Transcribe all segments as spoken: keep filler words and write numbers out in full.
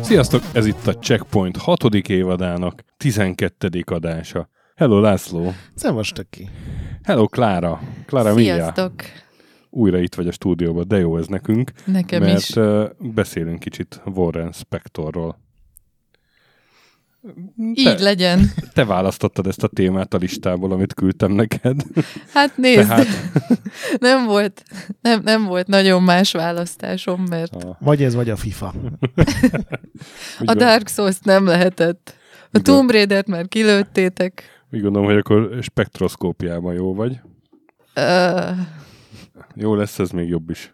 Sziasztok! Ez itt a Checkpoint hatodik évadának tizenkettedik adása. Hello László! Szevasz Töki! Hello Klára! Klára Mia! Sziasztok! Újra itt vagy a stúdióban, de jó ez nekünk. Nekem mert is. Beszélünk kicsit Warren Spectorról. Te, Így legyen. Te választottad ezt a témát a listából, amit küldtem neked. Hát nézd, Tehát... nem, volt, nem, nem volt nagyon más választásom, mert... A... Vagy ez, vagy a FIFA. A Dark Souls-t nem lehetett. A Tomb Raider-t már kilőttétek. Úgy gondolom, hogy akkor spektroszkópiában jó vagy. Uh... Jó lesz, ez még jobb is.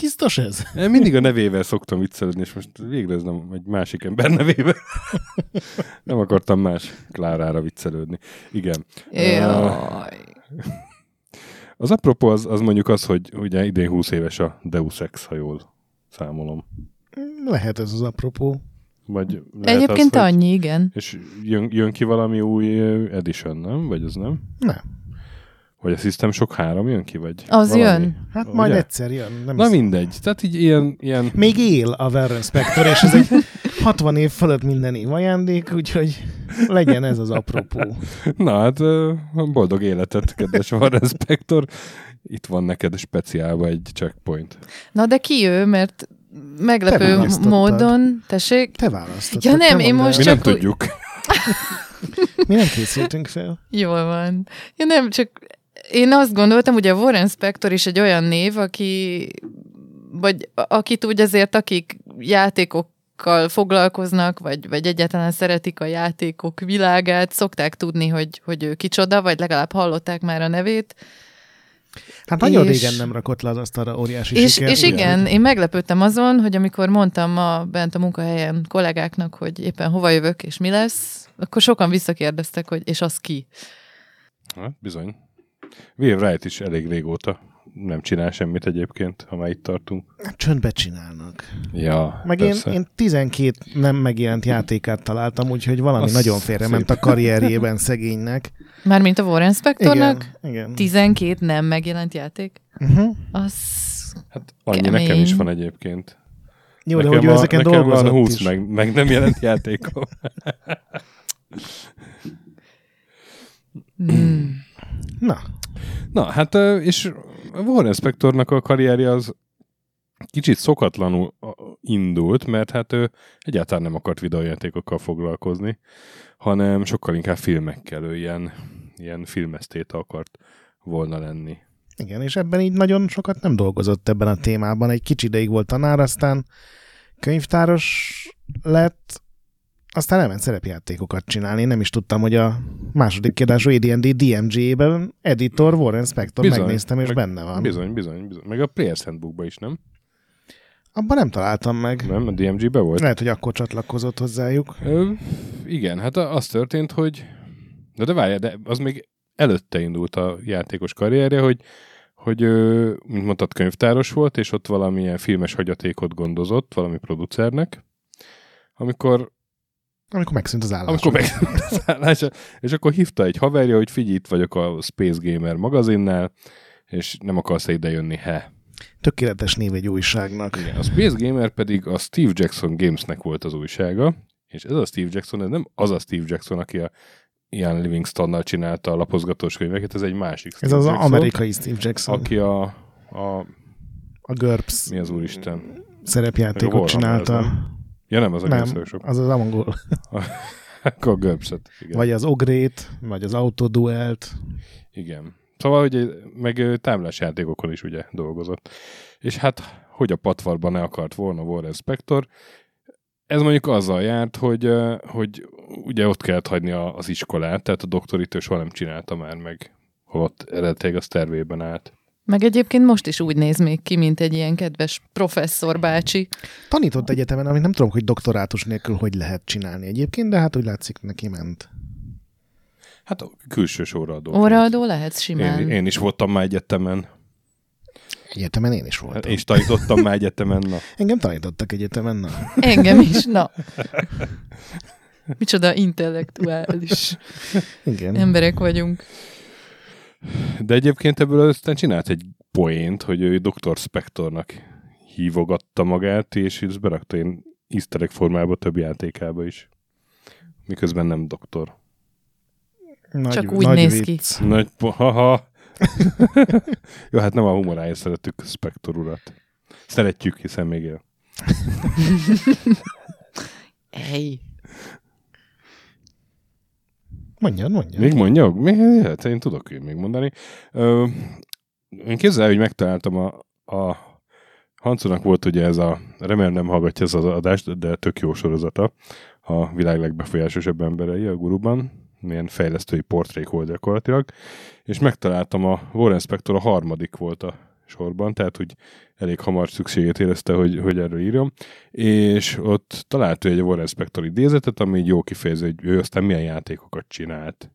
Biztos ez? Én mindig a nevével szoktam viccelődni, és most végre ez nem egy másik ember nevével. Nem akartam más Klárára viccelődni. Igen. Jaj. Az apropó az, az mondjuk az, hogy ugye idén húsz éves a Deus Ex, ha jól számolom. Lehet ez az apropó. Vagy lehet Egyébként az, hogy... annyi, igen. És jön, jön ki valami új edition, nem? Vagy az nem? Nem. Vagy a System Shock három jön ki, vagy Az valami? Jön. Hát ugye? Majd egyszer jön. Nem Na mindegy. Tehát így ilyen, ilyen... Még él a Warren Spector, és ez egy hatvan év fölött minden év ajándék, úgyhogy legyen ez az apropó. Na hát boldog életet, kedves Warren Spector. Itt van neked speciálban egy checkpoint. Na de ki ő, mert meglepő Te módon... Tessék? Te választottad. Ja nem, én most Mi csak... Mi nem úgy... tudjuk. Mi nem készültünk fel. Jól van. Ja nem, csak... Én azt gondoltam, ugye a Warren Spector is egy olyan név, aki, vagy akit úgy azért, akik játékokkal foglalkoznak, vagy, vagy egyáltalán szeretik a játékok világát, szokták tudni, hogy, hogy ő kicsoda, vagy legalább hallották már a nevét. Hát nagyon és, régen nem rakott le az asztalra óriási és, siker. És ugye? Igen, én meglepődtem azon, hogy amikor mondtam ma bent a munkahelyen kollégáknak, hogy éppen hova jövök, és mi lesz, akkor sokan visszakérdeztek, hogy és az ki? Hát, bizony. Wave Wright is elég régóta nem csinál semmit egyébként, ha már itt tartunk. Csöndbe csinálnak. Ja, Meg én, én tizenkét nem megjelent játékát találtam, úgyhogy valami Azt nagyon félrement a karrierjében szegénynek. Mármint a Warren Spectornak? Igen, igen. tizenkét nem megjelent játék? Uh-huh. Az Hát annyi kemény. Nekem is van egyébként. Jó, nekem de hogy a, ő ezeken dolgozott Nekem van húsz meg, meg nem jelent játékom. Hmm. Na. Na, hát és Warren Spectornak a karrierje az kicsit szokatlanul indult, mert hát ő egyáltalán nem akart videójátékokkal foglalkozni, hanem sokkal inkább filmekkel, ő ilyen, ilyen filmesztéta akart volna lenni. Igen, és ebben így nagyon sokat nem dolgozott ebben a témában, egy kicsi ideig volt tanár, aztán könyvtáros lett, aztán elment szerepjátékokat csinálni, nem is tudtam, hogy a második kiadású á dé és dé dé em gé-ben editor Warren Spector, bizony, megnéztem, és meg benne van. Bizony, bizony, bizony. Meg a Player's Handbook-ba is, nem? Abban nem találtam meg. Nem, a dé em gé-ben volt. Lehet, hogy akkor csatlakozott hozzájuk. Ö, igen, hát az történt, hogy... De, de várjál, de az még előtte indult a játékos karrierje, hogy, hogy mint mondtad, könyvtáros volt, és ott valamilyen filmes hagyatékot gondozott valami producernek, amikor Amikor megszűnt az állása. Amikor megszűnt az állása. És akkor hívta egy haverja, hogy figyelj, itt vagyok a Space Gamer magazinnál, és nem akarsz idejönni, he. Tökéletes név egy újságnak. Igen, a Space Gamer pedig a Steve Jackson Gamesnek volt az újsága, és ez a Steve Jackson, ez nem az a Steve Jackson, aki a Ian Livingstonnal csinálta a lapozgatós könyveket, ez egy másik Steve Jackson. Ez az, az amerikai Steve Jackson. Aki a... A, a GURPS. Mi az úristen? Szerepjátékot csinálta. Ja nem, az a nem, az az Among Akkor a GURPS-et. Vagy az Ogrét, vagy az Autoduelt. Igen. Szóval, hogy meg táblásjátékokon is ugye dolgozott. És hát, hogy a patvarban ne akart volna Warren Spector, ez mondjuk azzal járt, hogy, hogy ugye ott kellett hagyni az iskolát, tehát a doktoritől soha nem csinálta már meg, holott eredetileg az tervében állt. Meg egyébként most is úgy néz még ki, mint egy ilyen kedves professzor bácsi. Tanított egyetemen, amit nem tudom, hogy doktorátus nélkül hogy lehet csinálni egyébként, de hát úgy látszik, neki ment. Hát külsős óraadó. Óraadó lehetsz simán. Én, én is voltam már egyetemen. Egyetemen én is voltam. És tanítottam már egyetemen, na. Engem tanítottak egyetemen, na. Engem is, na. Micsoda intellektuális igen. emberek vagyunk. De egyébként ebből aztán csinált egy poént, hogy ő doktor Spectornak hívogatta magát, és ezt berakta én easter egg formába több játékába is. Miközben nem doktor. Nagy, Csak úgy nagy néz vicc. ki. Nagy po- ha-ha. Jó, hát nem a humorája szeretjük Spector urat. Szeretjük, hiszen még él. Ej. Mondjad, mondjad. Még mondjak? Hát én tudok én még mondani. Ö, én képzelj, hogy megtaláltam a, a Hanconak volt ugye ez a, remélem nem hallgatja ez az adást, de tök jó sorozata, a világ legbefolyásosabb emberei a Guruban, milyen fejlesztői portrék volt gyakorlatilag, és megtaláltam a Warren Spector a harmadik volt a sorban, tehát úgy elég hamar szükségét érezte, hogy, hogy erről írjam, és ott talált ő egy Warren Spector idézetet, ami így jó kifejező, hogy ő aztán milyen játékokat csinált.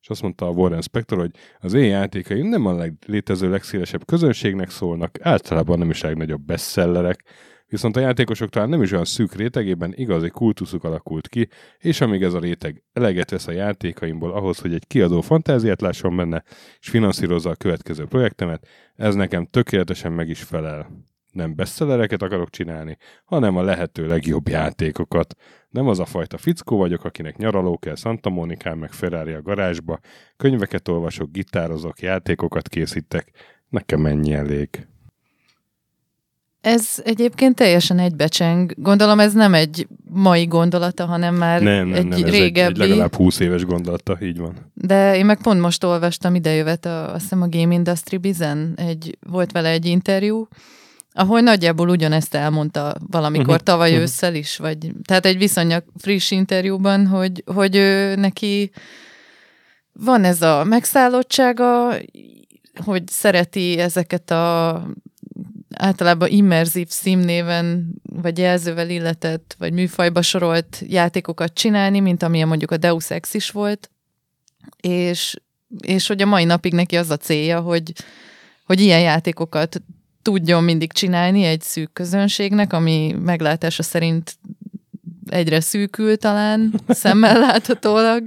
És azt mondta a Warren Spector, hogy az én játékaim nem a leg- létező legszélesebb közönségnek szólnak, általában nem is a legnagyobb bestsellerek, viszont a játékosok talán nem is olyan szűk rétegében igazi kultuszuk alakult ki, és amíg ez a réteg eleget vesz a játékaimból ahhoz, hogy egy kiadó fantáziát lásson benne, és finanszírozza a következő projektemet, ez nekem tökéletesen meg is felel. Nem bestsellereket akarok csinálni, hanem a lehető legjobb játékokat. Nem az a fajta fickó vagyok, akinek nyaraló kell Santa Monicán meg Ferrari a garázsba, könyveket olvasok, gitározok, játékokat készítek. Nekem ennyi elég. Ez egyébként teljesen egybecseng. Gondolom ez nem egy mai gondolata, hanem már nem, nem, egy nem, régebbi. Nem, ez egy, egy legalább húsz éves gondolata, így van. De én meg pont most olvastam idejövet, a, azt hiszem a Game Industry Bizen, egy, volt vele egy interjú, ahol nagyjából ugyanezt elmondta valamikor tavaly ősszel is, vagy, tehát egy viszonylag friss interjúban, hogy, hogy ő, neki van ez a megszállottsága, hogy szereti ezeket a általában immerzív színnéven, vagy jelzővel illetett, vagy műfajba sorolt játékokat csinálni, mint amilyen mondjuk a Deus Ex is volt, és, és hogy a mai napig neki az a célja, hogy, hogy ilyen játékokat tudjon mindig csinálni egy szűk közönségnek, ami meglátása szerint egyre szűkül talán, szemmel láthatólag.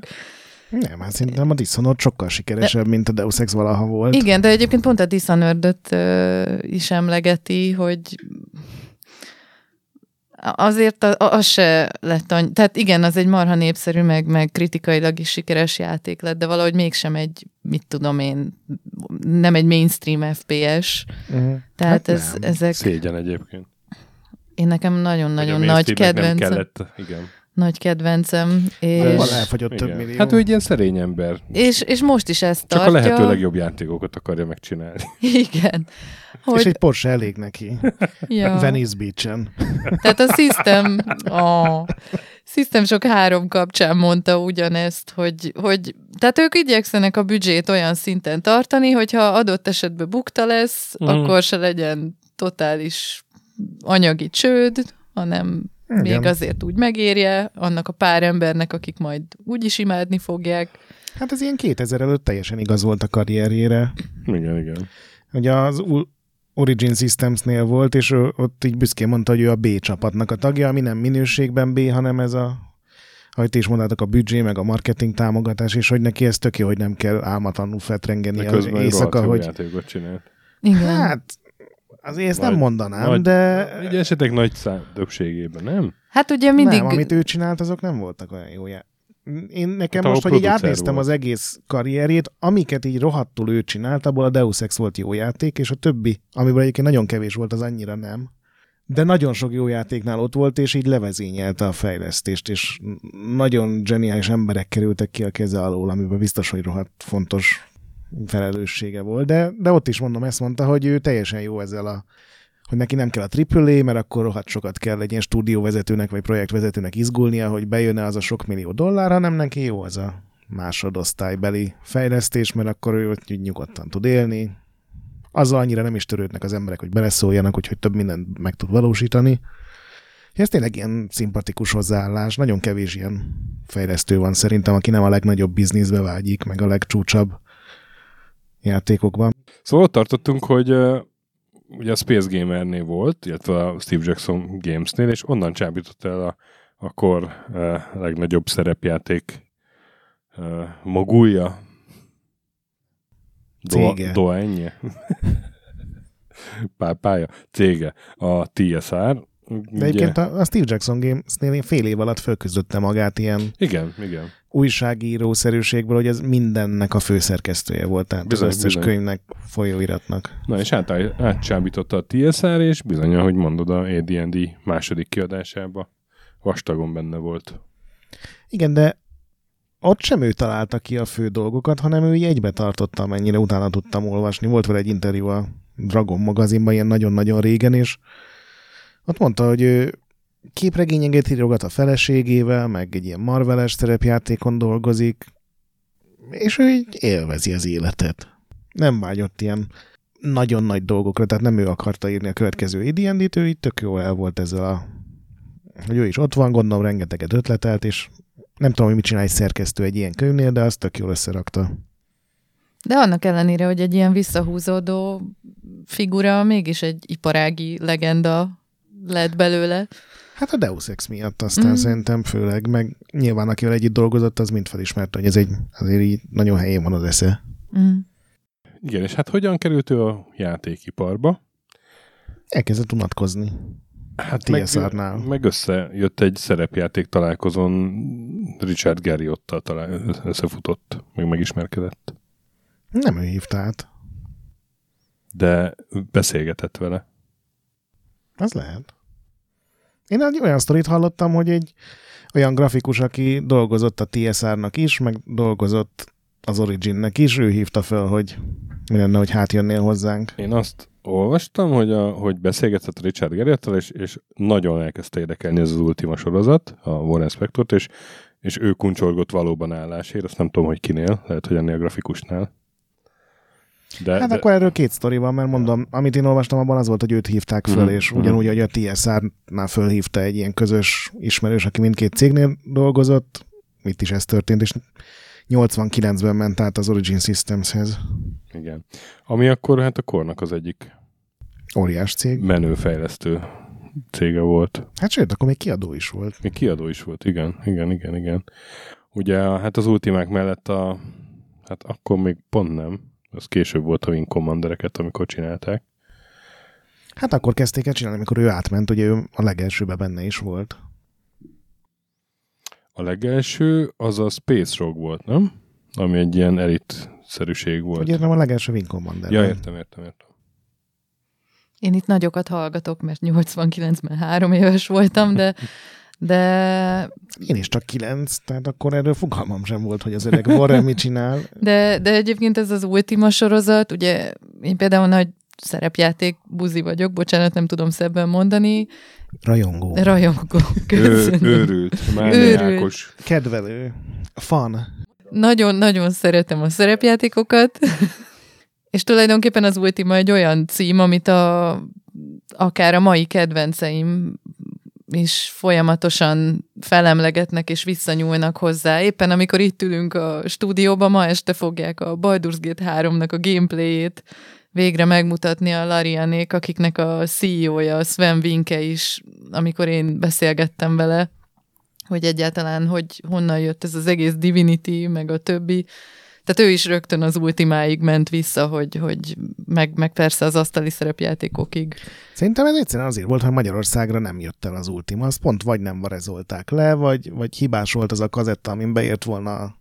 Nem, hát szerintem a Dishonored sokkal sikeresebb, de, mint a Deus Ex valaha volt. Igen, de egyébként pont a Dishonored-öt ö, is emlegeti, hogy azért az, az se lett annyi, tehát igen, az egy marha népszerű, meg, meg kritikailag is sikeres játék lett, de valahogy mégsem egy, mit tudom én, nem egy mainstream ef pé es. Uh-huh. Tehát hát ez, ezek... Szégyen egyébként. Én nekem nagyon-nagyon nagy kedvencem. Nem kellett, igen. Nagy kedvencem. És... Valahol elfogyott igen. több millió. Hát ő egy ilyen szerény ember. És, és most is ezt tartja. Csak a lehető legjobb játékokat akarja megcsinálni. Igen. Hogy... És egy Porsche elég neki. Ja. Venice Beach-en. Tehát a System, a System Shock három kapcsán mondta ugyanezt, hogy, hogy tehát ők igyekszenek a büdzsét olyan szinten tartani, hogyha adott esetben bukta lesz, mm. akkor se legyen totális anyagi csőd, hanem igen. Még azért úgy megérje annak a pár embernek, akik majd úgyis imádni fogják. Hát ez ilyen kétezer előtt teljesen igaz volt a karrierjére. Igen, igen. Ugye az Origin Systemsnél volt, és ott így büszkén mondta, hogy ő a B csapatnak a tagja, ami nem minőségben B, hanem ez a, ahogy ti is mondtátok, a büdzsé, meg a marketing támogatás, és hogy neki ez tök jó, hogy nem kell álmatlanul feltrengeni az éjszaka, hogy... játékot csinál. Igen. Hát... Azért ezt nagy, nem mondanám, nagy, de... Ugye esetek nagy szám többségében, nem? Hát ugye mindig... Nem, amit ő csinált, azok nem voltak olyan jó jár. Én nekem hát most, hogy így átnéztem volt. Az egész karrierjét, amiket így rohadtul ő csinált, abból a Deus Ex volt jó játék, és a többi, amiből egyébként nagyon kevés volt, az annyira nem. De nagyon sok jó játéknál ott volt, és így levezényelte a fejlesztést, és nagyon zseniális emberek kerültek ki a keze alól, amiben biztos, hogy rohadt fontos... felelőssége volt, de, de ott is mondom, ezt mondta, hogy ő teljesen jó ezzel a, hogy neki nem kell a á á á, mert akkor rohadt sokat kell egy ilyen stúdióvezetőnek vagy projektvezetőnek izgulnia, hogy bejönne az a sok millió dollár, hanem neki jó az a másodosztálybeli fejlesztés, mert akkor ő nyugodtan tud élni. azzal annyira nem is törődnek az emberek, hogy beleszóljanak, úgyhogy több mindent meg tud valósítani. Ez tényleg ilyen szimpatikus hozzáállás, nagyon kevés ilyen fejlesztő van szerintem, aki nem a legnagyobb bizniszbe vágyik, meg a legcsúcsabb játékokban. Szóval ott tartottunk, hogy uh, ugye a Space Gamer-nél volt, illetve a Steve Jackson Games-nél, és onnan csábított el a, a kor uh, legnagyobb szerepjáték uh, mogulja. Cége. Doa ennyi. Pápája. Cége. A té es er. De egyébként a Steve Jackson Games-nél én fél év alatt fölküzdötte magát ilyen igen, igen. újságírószerűségből, hogy ez mindennek a főszerkesztője volt, tehát bizony, az összes bizony. Könyvnek, folyóiratnak. Na és átcsábította a té es er, és bizony, ahogy mondod, a á dé és dé második kiadásába vastagon benne volt. Igen, de ott sem ő találta ki a fő dolgokat, hanem ő így egybe tartotta, amennyire utána tudtam olvasni. Volt vele egy interjú a Dragon magazinban, ilyen nagyon-nagyon régen, és ott mondta, hogy ő képregényeket írogat a feleségével, meg egy ilyen Marvel-es szerepjátékon dolgozik, és ő így élvezi az életet. Nem vágyott ilyen nagyon nagy dolgokra, tehát nem ő akarta írni a következő á dé és dét, ő így tök jó el volt ezzel a... hogy ő is ott van, gondolom rengeteget ötletelt, és nem tudom, hogy mit csinál egy szerkesztő egy ilyen könyvnél, de azt tök jól összerakta. De annak ellenére, hogy egy ilyen visszahúzódó figura mégis egy iparági legenda lett belőle. Hát a Deus Ex miatt aztán mm. szerintem főleg, meg nyilván akivel együtt dolgozott, az mind felismerte, hogy ez egy azért így nagyon helyén van az esze. Mm. Igen, és hát hogyan került ő a játékiparba? Elkezdett unatkozni. Hát meg, meg összejött egy szerepjáték találkozón, Richard Garriott-tal talál, összefutott, meg megismerkedett. Nem ő hívta át. De beszélgetett vele. Az lehet. Én olyan sztorit hallottam, hogy egy olyan grafikus, aki dolgozott a té es er-nak is, meg dolgozott az Origin-nek is, ő hívta fel, hogy mi lenne, hogy hát jönnél hozzánk. Én azt olvastam, hogy, a, hogy beszélgetett Richard Garriott-tal, és, és nagyon elkezdte érdekelni ez az Ultima sorozat, a Warren Spectort, és, és ő kuncsorgott valóban állásért, azt nem tudom, hogy kinél, lehet, hogy ennél a grafikusnál. De, hát de... akkor erről két sztori van, mert mondom, amit én olvastam, abban az volt, hogy őt hívták föl, mm-hmm. és ugyanúgy, hogy a té es er-nál fölhívta egy ilyen közös ismerős, aki mindkét cégnél dolgozott, itt is ez történt, és nyolcvankilencben ment át az Origin Systems-hez. Igen. Ami akkor hát a kornak az egyik óriás cég. Menőfejlesztő cége volt. Hát sőt, akkor még kiadó is volt. Még kiadó is volt, igen, igen, igen, igen. Ugye hát az Ultimák mellett a, hát akkor még pont nem, az később volt a Wing Commandereket, amikor csinálták. Hát akkor kezdték el csinálni, amikor ő átment, ugye ő a legelsőben benne is volt. A legelső az a Space Rogue volt, nem? Ami egy ilyen elitszerűség volt. Ugye nem a legelső Wing Commander. Ja, értem, értem, értem. Én itt nagyokat hallgatok, mert nyolcvankilencben három éves voltam, de... De... Én is csak kilenc, tehát akkor erről fogalmam sem volt, hogy az öreg Warren mit csinál. De, de egyébként ez az Ultima sorozat, ugye én például nagy szerepjáték buzi vagyok, bocsánat, nem tudom szebben mondani. Rajongó. Rajongó, köszönöm. Ő, őrült, mániákos. Kedvelő, fan. Nagyon-nagyon szeretem a szerepjátékokat, és tulajdonképpen az Ultima egy olyan cím, amit a, akár a mai kedvenceim és folyamatosan felemlegetnek és visszanyúlnak hozzá. Éppen amikor itt ülünk a stúdióban, ma este fogják a Baldur's Gate háromnak a gameplayét végre megmutatni a Larianék, akiknek a cé é ó-ja, Sven Winke is, amikor én beszélgettem vele, hogy egyáltalán, hogy honnan jött ez az egész Divinity, meg a többi. Tehát ő is rögtön az Ultimáig ment vissza, hogy, hogy meg, meg persze az asztali szerepjátékokig. Szerintem ez egyszerűen azért volt, hogy Magyarországra nem jött el az Ultima. Azt pont vagy nem varezolták le, vagy, vagy hibás volt az a kazetta, amin beért volna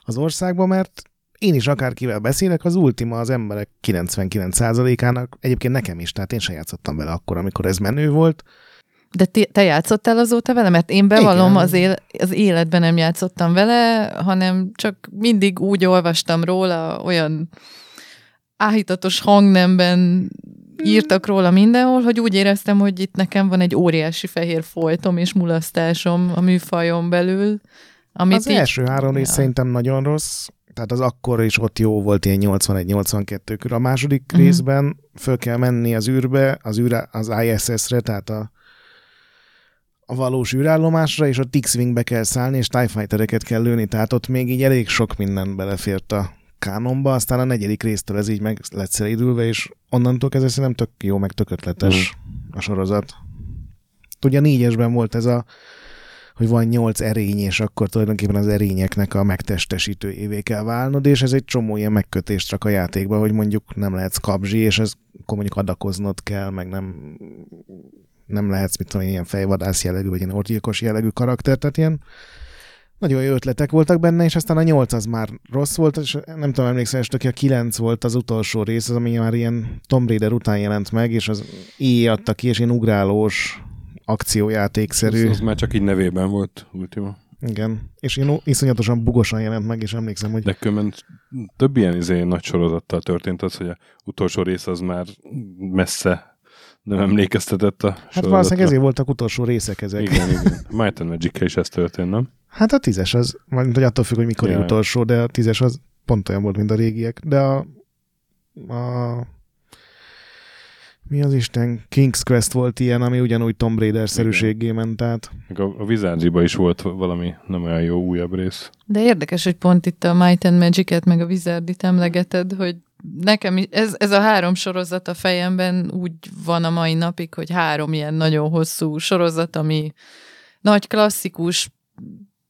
az országba, mert én is akárkivel beszélek, az Ultima az emberek kilencvenkilenc százalékának, egyébként nekem is, tehát én sem játszottam vele akkor, amikor ez menő volt. De te, te játszottál azóta vele? Mert én bevallom, az, él, az életben nem játszottam vele, hanem csak mindig úgy olvastam róla, olyan áhítatos hangnemben írtak róla mindenhol, hogy úgy éreztem, hogy itt nekem van egy óriási fehér foltom és mulasztásom a műfajon belül. Amit az így... első három rész ja. szerintem nagyon rossz, Tehát az akkor is ott jó volt, ilyen nyolcvanegy nyolcvankettő körül. A második uh-huh. részben föl kell menni az űrbe, az, űr, az i es es-re, tehát a, a valós űrállomásra, és a X-Wingbe kell szállni, és TIE Fightereket kell lőni, tehát ott még így elég sok minden belefért a kánonba, aztán a negyedik résztől ez így meg lett szeridülve, és onnantól kezdve szerintem tök jó, meg tök ötletes uh-huh. a sorozat. Ugye négyesben volt ez a, hogy van nyolc erény, és akkor tulajdonképpen az erényeknek a megtestesítőjévé kell válnod, és ez egy csomó ilyen megkötést rak a játékba, hogy mondjuk nem lehetsz kabzsi, és ez akkor mondjuk adakoznod kell, meg nem, nem lehetsz, mit tudom, ilyen fejvadász jellegű, vagy ilyen orgyilkos jellegű karakter, tehát ilyen nagyon jó ötletek voltak benne, és aztán a nyolc az már rossz volt, és nem tudom, emlékszel, és töké a kilenc volt az utolsó rész, az, ami már ilyen Tomb Raider után jelent meg, és az éj adta ki, és én ugrálós akciójátékszerű. Ez már csak így nevében volt, Ultima. Igen, és én iszonyatosan bugosan jelent meg, és emlékszem, hogy... De különben több ilyen izé nagy sorozattal történt az, hogy a utolsó rész az már messze nem emlékeztetett a sorozatra. Hát valószínűleg ezért voltak utolsó részek ezek. Igen, igen. Might and Magic-kel is ez történt, nem? Hát a tízes az, vagy attól függ, hogy mikor ja, utolsó, de a tízes az pont olyan volt, mint a régiek. De a... a... mi az Isten? King's Quest volt ilyen, ami ugyanúgy Tomb Raider-szerűséggé ment át. A, a Wizardry-ba is volt valami nem olyan jó újabb rész. De érdekes, hogy pont itt a Might and Magic-et meg a Wizardry-t emlegeted, hogy nekem ez, ez a három sorozat a fejemben úgy van a mai napig, hogy három ilyen nagyon hosszú sorozat, ami nagy klasszikus,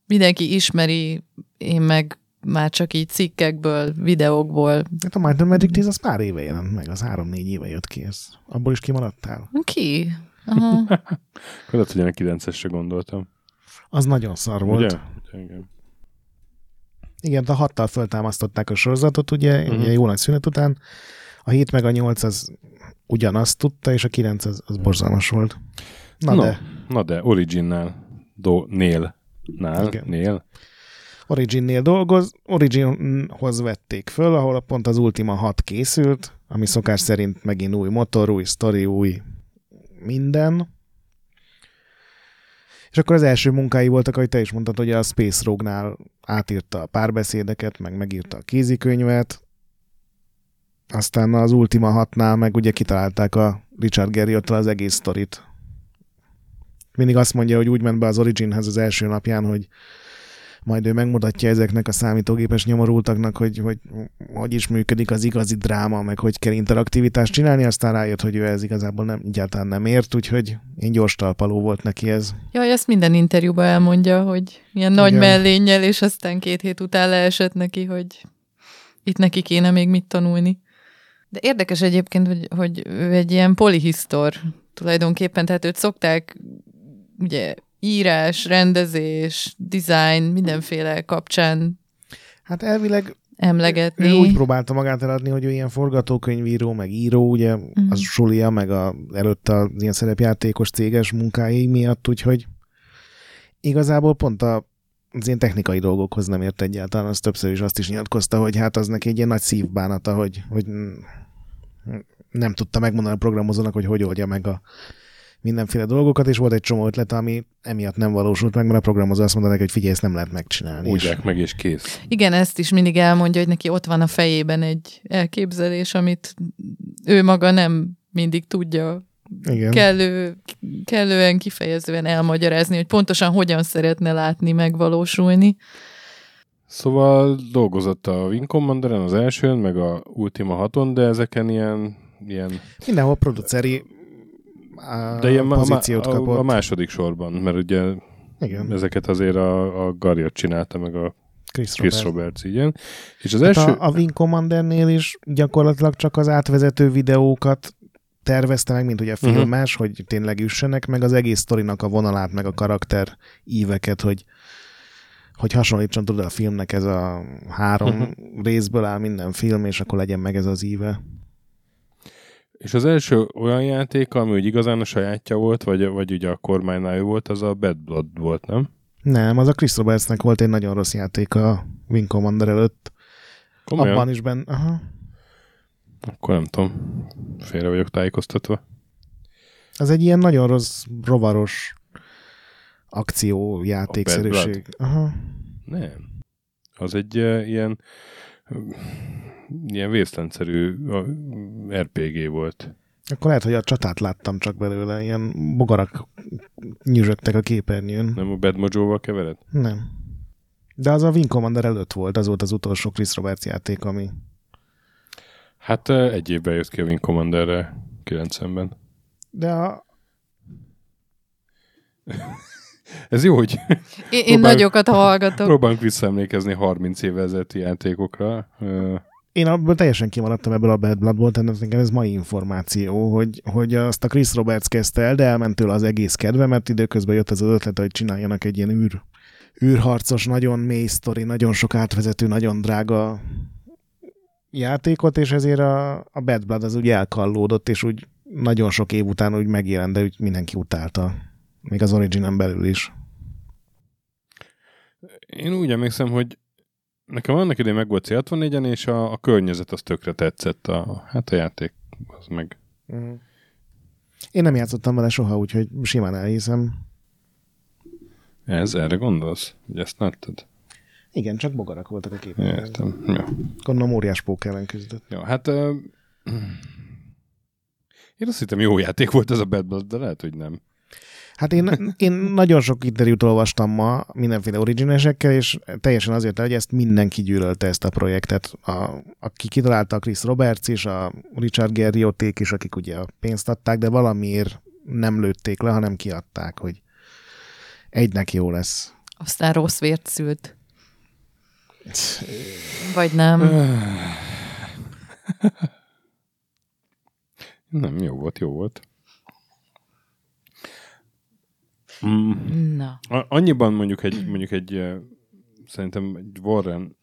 mindenki ismeri, én meg már csak így cikkekből, videókból. Hát a Might and Magic tíz az pár éve jelent meg, az három-négy éve jött ki, ez. Abból is kimaradtál? Ki? Aha. Között, hogy én a kilencesre gondoltam. Az nagyon szar volt. Ugye? Ugye, igen. Igen, a hattal föltámasztották a sorozatot, ugye, uh-huh. ugye jó nagy szünet után. A hét meg a nyolc az ugyanazt tudta, és a kilenc az, az borzalmas volt. Na, no, de. Na de, Originnál, do, nél, nál, igen. nél. Originnél dolgoz, Originhoz vették föl, ahol pont az Ultima hat készült, ami szokás szerint megint új motor, új sztori, új minden. És akkor az első munkái voltak, ahogy te is mondtad, hogy a Space Rogue-nál átírta a párbeszédeket, meg megírta a kézikönyvet. Aztán az Ultima hatnál meg ugye kitalálták a Richard Garriott-tal az egész sztorit. Mindig azt mondja, hogy úgy ment be az Originhez az első napján, hogy majd ő megmutatja ezeknek a számítógépes nyomorultaknak, hogy, hogy hogy is működik az igazi dráma, meg hogy kell interaktivitást csinálni, aztán rájött, hogy ő ez igazából nem, egyáltalán nem ért, úgyhogy én gyors talpaló volt neki ez. Jaj, ezt minden interjúban elmondja, hogy ilyen nagy igen. mellénnyel, és aztán két hét után leesett neki, hogy itt neki kéne még mit tanulni. De érdekes egyébként, hogy, hogy ő egy ilyen polihisztor tulajdonképpen, tehát őt szokták ugye írás, rendezés, design, mindenféle kapcsán hát elvileg emlegetni. Ő úgy próbálta magát eladni, hogy ő ilyen forgatókönyvíró, meg író, ugye, uh-huh. az Zsulia, meg a, előtte az ilyen szerepjátékos céges munkái miatt, úgyhogy igazából pont a, az ilyen technikai dolgokhoz nem ért egyáltalán, az többször is azt is nyilatkozta, hogy hát az neki egy ilyen nagy szívbánata, hogy, hogy nem tudta megmondani a programozónak, hogy hogy oldja meg a mindenféle dolgokat, és volt egy csomó ötlet, ami emiatt nem valósult meg, mert a programozó azt mondanak, hogy figyelj, ezt nem lehet megcsinálni. Úgyják meg, és kész. Igen, ezt is mindig elmondja, hogy neki ott van a fejében egy elképzelés, amit ő maga nem mindig tudja igen. Kellő, kellően kifejezően elmagyarázni, hogy pontosan hogyan szeretne látni, megvalósulni. Szóval dolgozott a Wing Commanderen, az elsőn, meg a Ultima haton, de ezeken ilyen... ilyen... mindenhol produceri de ilyen pozíciót kapott. A, a második sorban, mert ugye igen. ezeket azért a, a Garriott csinálta, meg a Chris, Chris Roberts, igen. És az hát első... A, a Wing Commandernél is gyakorlatilag csak az átvezető videókat tervezte meg, mint ugye a filmes, uh-huh. hogy tényleg üssenek, meg az egész sztorinak a vonalát, meg a karakter íveket, hogy, hogy hasonlítson tudod a filmnek ez a három uh-huh. részből áll minden film, és akkor legyen meg ez az íve. És az első olyan játék, ami úgy igazán a sajátja volt, vagy, vagy ugye a kormánynál volt, az a Bad Blood volt, nem? Nem, az a Chris Robertsnek volt egy nagyon rossz játék a Wing Commander előtt. Komolyan? Abban is benne. Aha. Akkor nem tudom, félre vagyok tájékoztatva. Ez egy ilyen nagyon rossz, rovaros akciójátékszerűség. Aha. Nem. az egy uh, ilyen ilyen vészlenszerű er pé gé volt. Akkor lehet, hogy a csatát láttam csak belőle, ilyen bogarak nyüzsögtek a képernyőn. Nem a Bad Mojo-val kevered? Nem. De az a Wing Commander előtt volt, az volt az utolsó Chris Roberts játék, ami... Hát egy évben jött ki a Wing Commanderre, kilencvenben. De a... Ez jó, hogy... Én, én nagyokat hallgatok. Próbálunk visszaemlékezni harminc éve ezelőtti játékokra. Én abból teljesen kimaradtam ebből a Bad Bloodból, tehát nekem ez mai információ, hogy, hogy azt a Chris Roberts kezdte el, de elment tőle az egész kedve, mert időközben jött ez az ötlet, hogy csináljanak egy ilyen űr, űrharcos, nagyon mély sztori, nagyon sok átvezető, nagyon drága játékot, és ezért a, a Bad Blood az úgy elkallódott, és úgy nagyon sok év után úgy megjelent, de úgy mindenki utálta. Még az Originen belül is. Én úgy emlékszem, hogy nekem annak idején meg volt cé hatvannégyen, és a, a környezet az tökre tetszett. A, hát a játék az meg... Mm. Én nem játszottam vele soha, úgyhogy simán elhiszem. Ez, erre gondolsz? Hogy ezt láttad? Igen, csak bogarak voltak a képen. Értem, jó. Gondolom óriás póker ellen küzdött. Jó, hát... Uh, én azt hittem, jó játék volt ez a Bad Blood, de lehet, hogy nem. Hát én, én nagyon sok interjút olvastam ma mindenféle originesekkel, és teljesen azért, hogy ezt mindenki gyűlölte ezt a projektet. A, aki kitalálta, a Chris Roberts is, a Richard Garriotték is, akik ugye a pénzt adták, de valamiért nem lőtték le, hanem kiadták, hogy egynek jó lesz. Aztán rossz vért szült. Vagy nem. Nem, jó volt, jó volt. Mm. Na. Annyiban mondjuk egy, mondjuk egy szerintem egy Warren,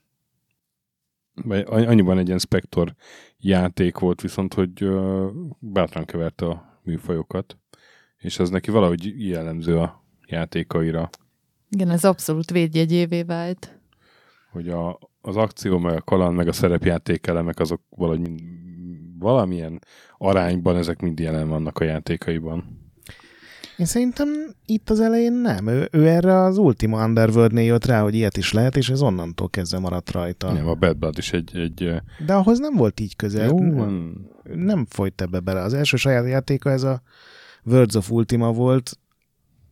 vagy annyiban egy ilyen Spector játék volt, viszont hogy bátran keverte a műfajokat, és az neki valahogy jellemző a játékaira. Igen, ez abszolút védjegyévé vált. Hogy a, az akció, meg a kaland, meg a szerepjáték elemek, azok valahogy mind, valamilyen arányban ezek mind jelen vannak a játékaiban. Én szerintem itt az elején nem. Ő, ő erre az Ultima Underworld-nél jött rá, hogy ilyet is lehet, és ez onnantól kezdve maradt rajta. Nem, a Bad Blood is egy... egy... De ahhoz nem volt így közel. Jó, nem, nem folyt ebbe bele. Az első saját játéka ez a Words of Ultima volt,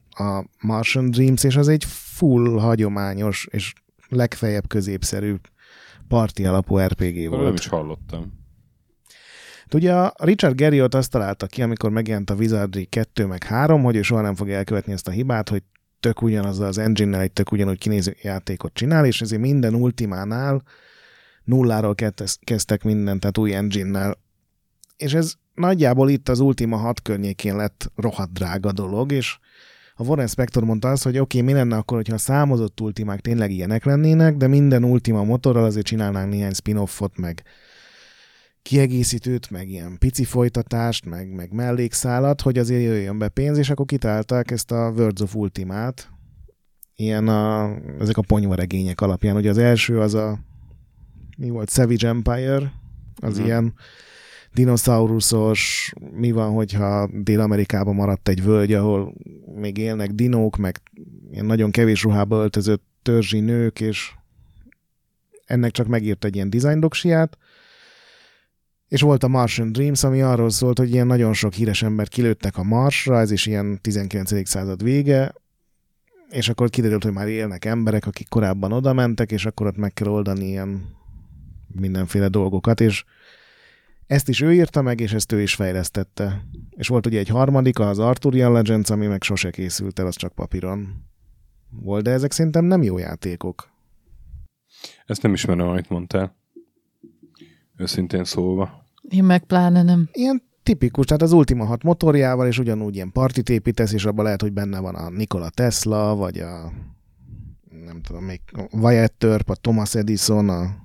a Martian Dreams, és az egy full hagyományos, és legfeljebb középszerű parti alapú er pé gé volt. Nem is hallottam. Ugye a Richard Garriott azt találta ki, amikor megjelent a Wizardry kettő meg három, hogy ő soha nem fog elkövetni ezt a hibát, hogy tök ugyanazzal az engine-nel egy tök ugyanúgy kinéző játékot csinál, és ezért minden Ultimánál nulláról kezdtek mindent, tehát új engine-nel. És ez nagyjából itt az Ultima hat környékén lett rohadt drága dolog, és a Warren Spector mondta azt, hogy oké, okay, mi lenne akkor, hogyha a számozott Ultimák tényleg ilyenek lennének, de minden Ultima motorral azért csinálnánk néhány spin-offot, meg kiegészítőt, meg ilyen pici folytatást, meg, meg mellékszálat, hogy azért jöjjön be pénz, és akkor kitálták ezt a Words of Ultimát, ilyen a, ezek a ponyvaregények alapján. Ugye az első az a, mi volt, Savage Empire, az mm. ilyen dinoszauruszos, mi van, hogyha Dél-Amerikában maradt egy völgy, ahol még élnek dinók, meg ilyen nagyon kevés ruhába öltözött törzsi nők, és ennek csak megírt egy ilyen design doksiát. És volt a Martian Dreams, ami arról szólt, hogy ilyen nagyon sok híres embert kilőttek a Marsra, ez is ilyen tizenkilencedik század vége, és akkor kiderült, hogy már élnek emberek, akik korábban oda mentek, és akkor ott meg kell oldani ilyen mindenféle dolgokat, és ezt is ő írta meg, és ezt ő is fejlesztette. És volt ugye egy harmadik, az Arthurian Legends, ami meg sose készült el, az csak papíron volt, de ezek szerintem nem jó játékok. Ezt nem ismerem, amit mondtál. Őszintén szólva. Én meg pláne nem. Ilyen tipikus, tehát az Ultima hat motorjával, és ugyanúgy ilyen partit építesz, és abban lehet, hogy benne van a Nikola Tesla, vagy a nem tudom, még a Wyatt Earp, a Thomas Edison, a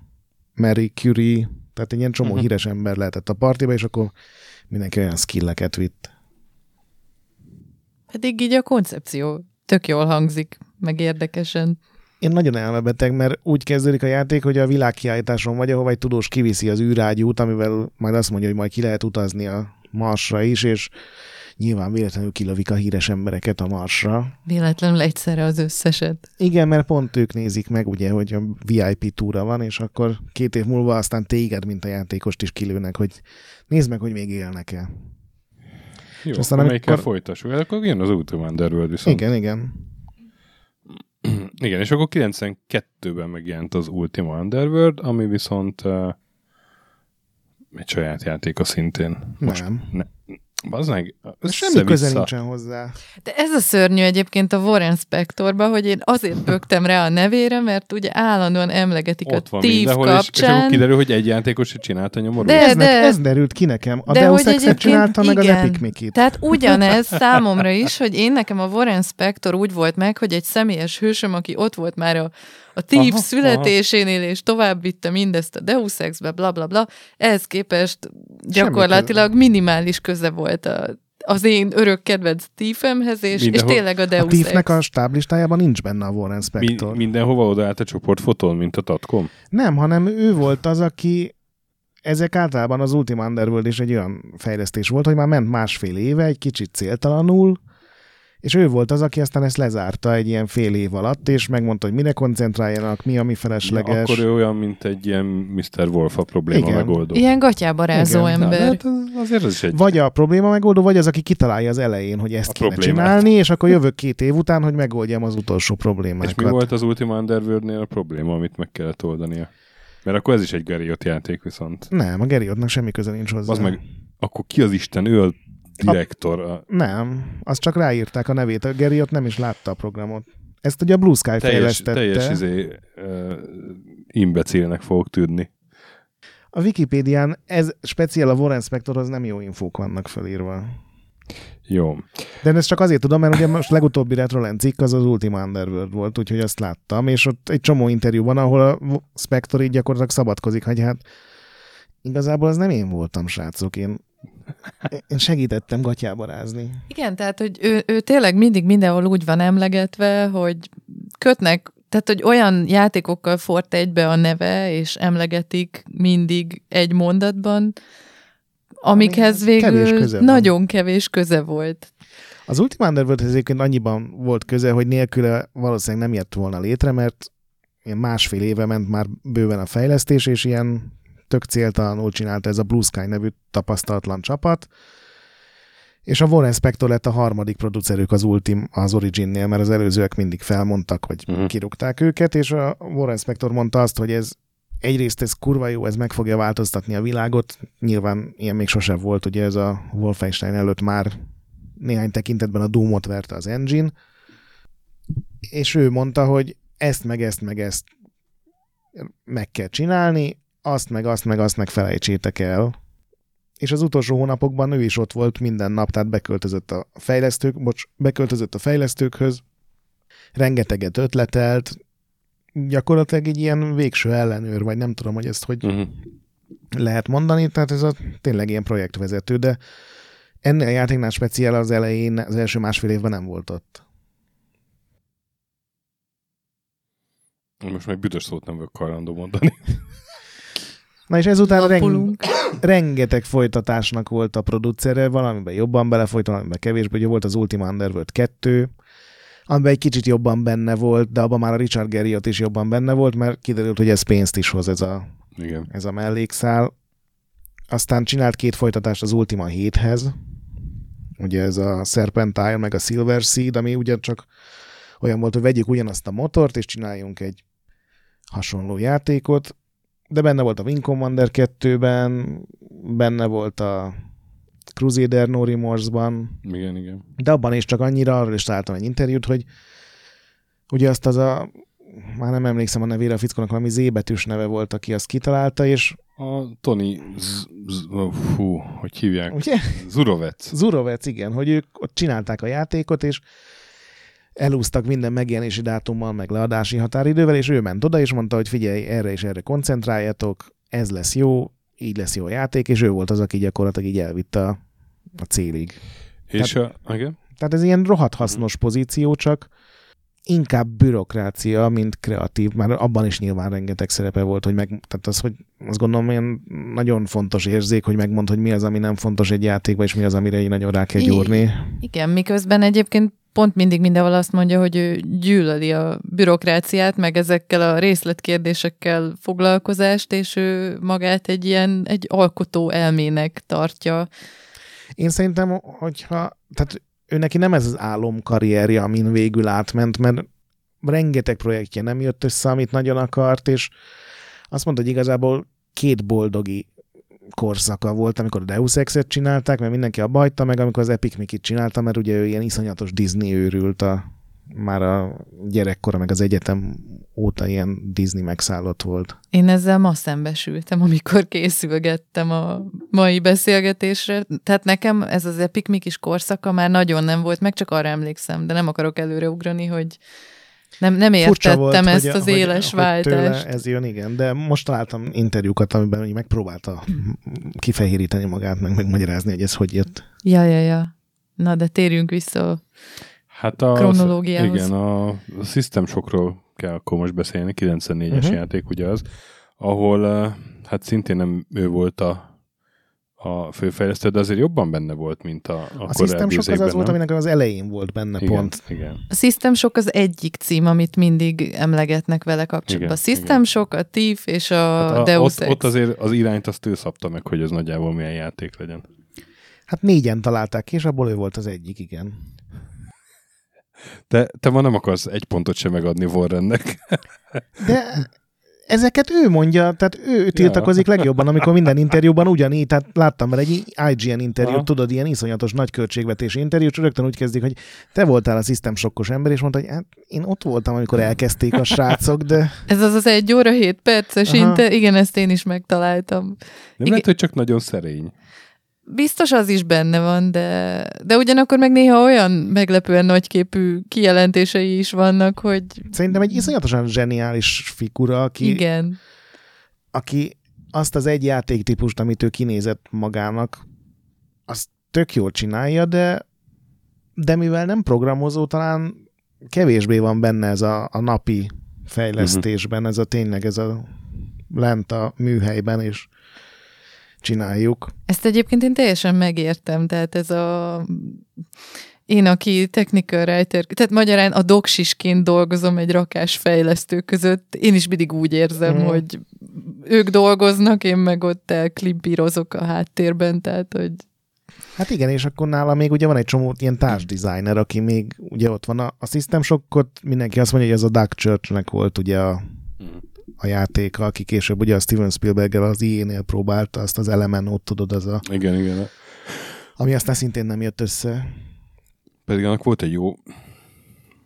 Marie Curie, tehát egy ilyen csomó uh-huh. híres ember lehetett a partiba, és akkor mindenki olyan skilleket vitt. Pedig így a koncepció tök jól hangzik, meg érdekesen. Én nagyon elmebeteg, mert úgy kezdődik a játék, hogy a világkiállításon vagy, ahova egy tudós kiviszi az űrágyút, amivel majd azt mondja, hogy majd ki lehet utazni a Marsra is, és nyilván véletlenül kilövik a híres embereket a Marsra. Véletlenül egyszerre az összeset. Igen, mert pont ők nézik meg, ugye, hogy a vé i pé túra van, és akkor két év múlva aztán téged, mint a játékost is kilőnek, hogy nézd meg, hogy még élnek-e. Jó, és aztán, amelyikkel akkor... folytassuk. Akkor jön az Ultima Underworld viszont. Igen, igen. Igen, és akkor kilencvenkettőben megjelent az Ultima Underworld, ami viszont uh, egy saját játéka szintén. Most nem. Ne, bazdmeg, semmi köze nincsen hozzá. De ez a szörnyű egyébként a Warren Spectorban, hogy én azért bögtem rá a nevére, mert ugye állandóan emlegetik ott a Thief kapcsán. És, és akkor kiderül, hogy egy játékos se csinálta nyomorult. De, de, ez derült ki nekem. A de Deus Ex-et csinálta, meg igen. Az Epic Mickey-t. Tehát ugyanez számomra is, hogy én nekem a Warren Spector úgy volt meg, hogy egy személyes hősöm, aki ott volt már a a Thief aha, születésénél, aha. És tovább vitte mindezt a Deus Ex-be, bla, bla, bla. Ehhez képest gyakorlatilag minimális köze volt a, az én örök kedvenc Thiefemhez, és, és tényleg a Deus Ex. A Thiefnek a stáblistájában nincs benne a Warren Spector. Mi, mindenhova odaállt a csoportfotón, mint a Tatkom? Nem, hanem ő volt az, aki ezek általában az Ultima Underworld is egy olyan fejlesztés volt, hogy már ment másfél éve, egy kicsit céltalanul, és ő volt az, aki aztán ezt lezárta egy ilyen fél év alatt, és megmondta, hogy mire koncentráljanak, mi a mi felesleges. Ja, akkor ő olyan, mint egy ilyen miszter Wolf a probléma igen. Megoldó. Ilyen gatyábarázó ember. Hát azért ez is egy... Vagy a probléma megoldó, vagy az, aki kitalálja az elején, hogy ezt a kéne problémát. Csinálni, és akkor jövök két év után, hogy megoldjam az utolsó problémákat. És mi volt az Ultima Underworldnél a probléma, amit meg kellett oldania? Mert akkor ez is egy Geriot játék viszont. Nem, a Geriotnak semmi köze nincs hozzá. Az meg, akkor ki az Isten ő a... direktor. A, nem, azt csak ráírták a nevét. A Gary ott nem is látta a programot. Ezt ugye a Blue Sky teljes, fejlesztette. Teljes izé, uh, imbecilnek fogok tűnni. A Wikipédián ez speciál a Warren Spectorhoz nem jó infók vannak felírva. Jó. De ezt csak azért tudom, mert ugye most legutóbbi Retroland cikk az az Ultima Underworld volt, úgyhogy azt láttam, és ott egy csomó interjú van, ahol a Spector így gyakorlatilag szabadkozik, hogy hát igazából az nem én voltam, srácok, én Én segítettem gatyábarázni. Igen, tehát, hogy ő, ő tényleg mindig mindenhol úgy van emlegetve, hogy kötnek, tehát, hogy olyan játékokkal fort egybe a neve, és emlegetik mindig egy mondatban, amikhez végül kevés nagyon kevés köze volt. Az Ultima Underworldhez egyébként annyiban volt köze, hogy nélküle valószínűleg nem jött volna létre, mert ilyen másfél éve ment már bőven a fejlesztés, és ilyen tök céltalanul csinálta ez a Blue Sky nevű tapasztalatlan csapat, és a Warren Spector lett a harmadik producerük az Ultim, az Originnél, mert az előzőek mindig felmondtak, hogy mm. kirúgták őket, és a Warren Spector mondta azt, hogy ez egyrészt ez kurva jó, ez meg fogja változtatni a világot, nyilván ilyen még sosem volt, ugye ez a Wolfenstein előtt már néhány tekintetben a Doomot verte az engine, és ő mondta, hogy ezt meg ezt meg ezt meg kell csinálni, azt meg azt meg azt meg felejtsétek el. És az utolsó hónapokban ő is ott volt minden nap, tehát beköltözött a fejlesztők, bocs, beköltözött a fejlesztőkhöz, rengeteget ötletelt, gyakorlatilag egy ilyen végső ellenőr, vagy nem tudom, hogy ezt hogy uh-huh. lehet mondani, tehát ez a tényleg ilyen projektvezető, de ennél a játéknál speciál az elején, az első másfél évben nem volt ott. Most meg büdös szót nem vagyok hajlandó mondani. Na és ezután reng- rengeteg folytatásnak volt a producere, valamiben jobban belefolyt, valamiben kevésbé, hogy volt az Ultima Underworld kettő, amiben egy kicsit jobban benne volt, de abban már a Richard Garriott is jobban benne volt, mert kiderült, hogy ez pénzt is hoz ez a, igen. Ez a mellékszál. Aztán csinált két folytatást az Ultima héthez, ugye ez a Serpentine, meg a Silver Seed, ami ugyancsak olyan volt, hogy vegyük ugyanazt a motort, és csináljunk egy hasonló játékot, de benne volt a Wing Commander kettőben, benne volt a Crusader No Remorse-ban. Igen, igen. De abban is csak annyira, arról is találtam egy interjút, hogy ugye azt az a, már nem emlékszem a nevére a fickónak, valami Z betűs neve volt, aki azt kitalálta, és... A Tony, z- z- hú, hogy hívják? Ugye? Zurovec. Zurovec, igen, hogy ők ott csinálták a játékot, és elúztak minden megjelenési dátummal, meg leadási határidővel, és ő ment oda, és mondta, hogy figyelj, erre és erre koncentráljatok, ez lesz jó, így lesz jó a játék, és ő volt az, aki gyakorlatilag így elvitte a, a célig. És tehát, a, okay. tehát ez ilyen rohadt hasznos pozíció, csak inkább bürokrácia, mint kreatív. Már abban is nyilván rengeteg szerepe volt, hogy meg, tehát az, hogy azt gondolom, ilyen nagyon fontos érzék, hogy megmond, hogy mi az, ami nem fontos egy játékban, és mi az, amire így nagyon rá kell gyúrni. Igen, miközben egyébként pont mindig mindenhol azt mondja, hogy ő gyűlöli a bürokráciát, meg ezekkel a részletkérdésekkel foglalkozást, és ő magát egy ilyen, egy alkotó elmének tartja. Én szerintem, hogyha, tehát ő neki nem ez az álomkarrierje, amin végül átment, mert rengeteg projektje nem jött össze, amit nagyon akart, és azt mondta, hogy igazából két boldogi korszaka volt, amikor a Deus Ex-et csinálták, mert mindenki abba hagyta, meg amikor az Epic Mickey-t csinálta, mert ugye ő ilyen iszonyatos Disney őrült a, már a gyerekkora, meg az egyetem óta ilyen Disney megszállott volt. Én ezzel ma szembesültem, amikor készülgettem a mai beszélgetésre. Tehát nekem ez az Epic Mickey-s korszaka már nagyon nem volt, meg csak arra emlékszem, de nem akarok előreugrani, hogy Nem, nem értettem volt, ezt hogy, az hogy, éles hogy váltást. Ez jön, igen, de most találtam interjúkat, amiben megpróbálta kifehéríteni magát, meg megmagyarázni, hogy ez hogy jött. Ja, ja, ja. Na, de térjünk vissza a hát a, kronológiához. Igen, a, a System Shockról kell akkor most beszélni, kilencvennégyes uh-huh. játék ugye az, ahol hát szintén nem ő volt a a főfejlesztő, de azért jobban benne volt, mint a A System Shock az az volt, aminek az elején volt benne, igen, pont. Igen. A System Shock az egyik cím, amit mindig emlegetnek vele kapcsolatban. Igen, a System igen. Shock, a Thief és a hát a, Deus Ex. Ott, ott azért az irányt azt ő szabta meg, hogy ez nagyjából milyen játék legyen. Hát négyen találták ki, és abból ő volt az egyik, igen. Te, te ma nem akarsz egy pontot sem megadni Warrennek. De... Ezeket ő mondja, tehát ő tiltakozik legjobban, amikor minden interjúban ugyanígy, tehát láttam már egy I G N interjút, ha. tudod, ilyen iszonyatos nagy költségvetési interjút, rögtön úgy kezdik, hogy te voltál a System Shockos ember, és mondta, hogy hát én ott voltam, amikor elkezdték a srácok, de... Ez az az egy óra, hét perces inter... Igen, ezt én is megtaláltam. Nem Igen. lehet, hogy csak nagyon szerény. Biztos az is benne van, de, de ugyanakkor meg néha olyan meglepően nagyképű kijelentései is vannak, hogy... Szerintem egy iszonyatosan zseniális figura, aki, igen. aki azt az egy játéktípust, amit ő kinézett magának, azt tök jól csinálja, de, de mivel nem programozó, talán kevésbé van benne ez a, a napi fejlesztésben, uh-huh. ez a tényleg, ez a lent a műhelyben, és csináljuk. Ezt egyébként én teljesen megértem, tehát ez a... Én, aki technical writer, tehát magyarán a doksisként dolgozom egy rakás fejlesztő között, én is mindig úgy érzem, mm. hogy ők dolgoznak, én meg ott elklimpírozok a háttérben, tehát hogy... Hát igen, és akkor nála még ugye van egy csomó ilyen társdesigner, aki még ugye ott van a, a System Shockot, mindenki azt mondja, hogy ez a Doug Church-nek volt ugye a... a játéka, aki később ugye a Steven Spielberggel az i á-nél próbálta, azt az Elemenót, tudod, az a... Igen, igen. Ami aztán szintén nem jött össze. Pedig annak volt egy jó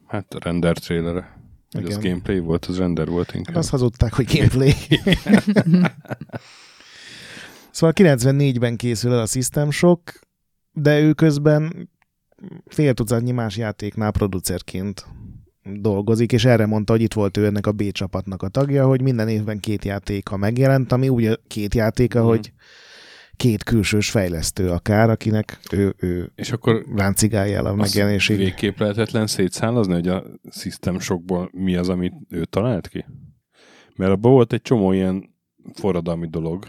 hát render trailere. Hogy az gameplay volt, az render volt inkább. Azt hazudták, hogy gameplay. Szóval kilencvennégyben készül el a System Shock, de ő közben fél tucatnyi más játéknál producerként dolgozik, és erre mondta, hogy itt volt ő ennek a B csapatnak a tagja, hogy minden évben két játéka megjelent, ami úgy két játéka, mm. hogy két külsős fejlesztő akár, akinek ő, ő és akkor ráncigálja el a megjelenését. Végképp lehetetlen szétszállazni, hogy a System Shockból mi az, amit ő talált ki? Mert abban volt egy csomó ilyen forradalmi dolog.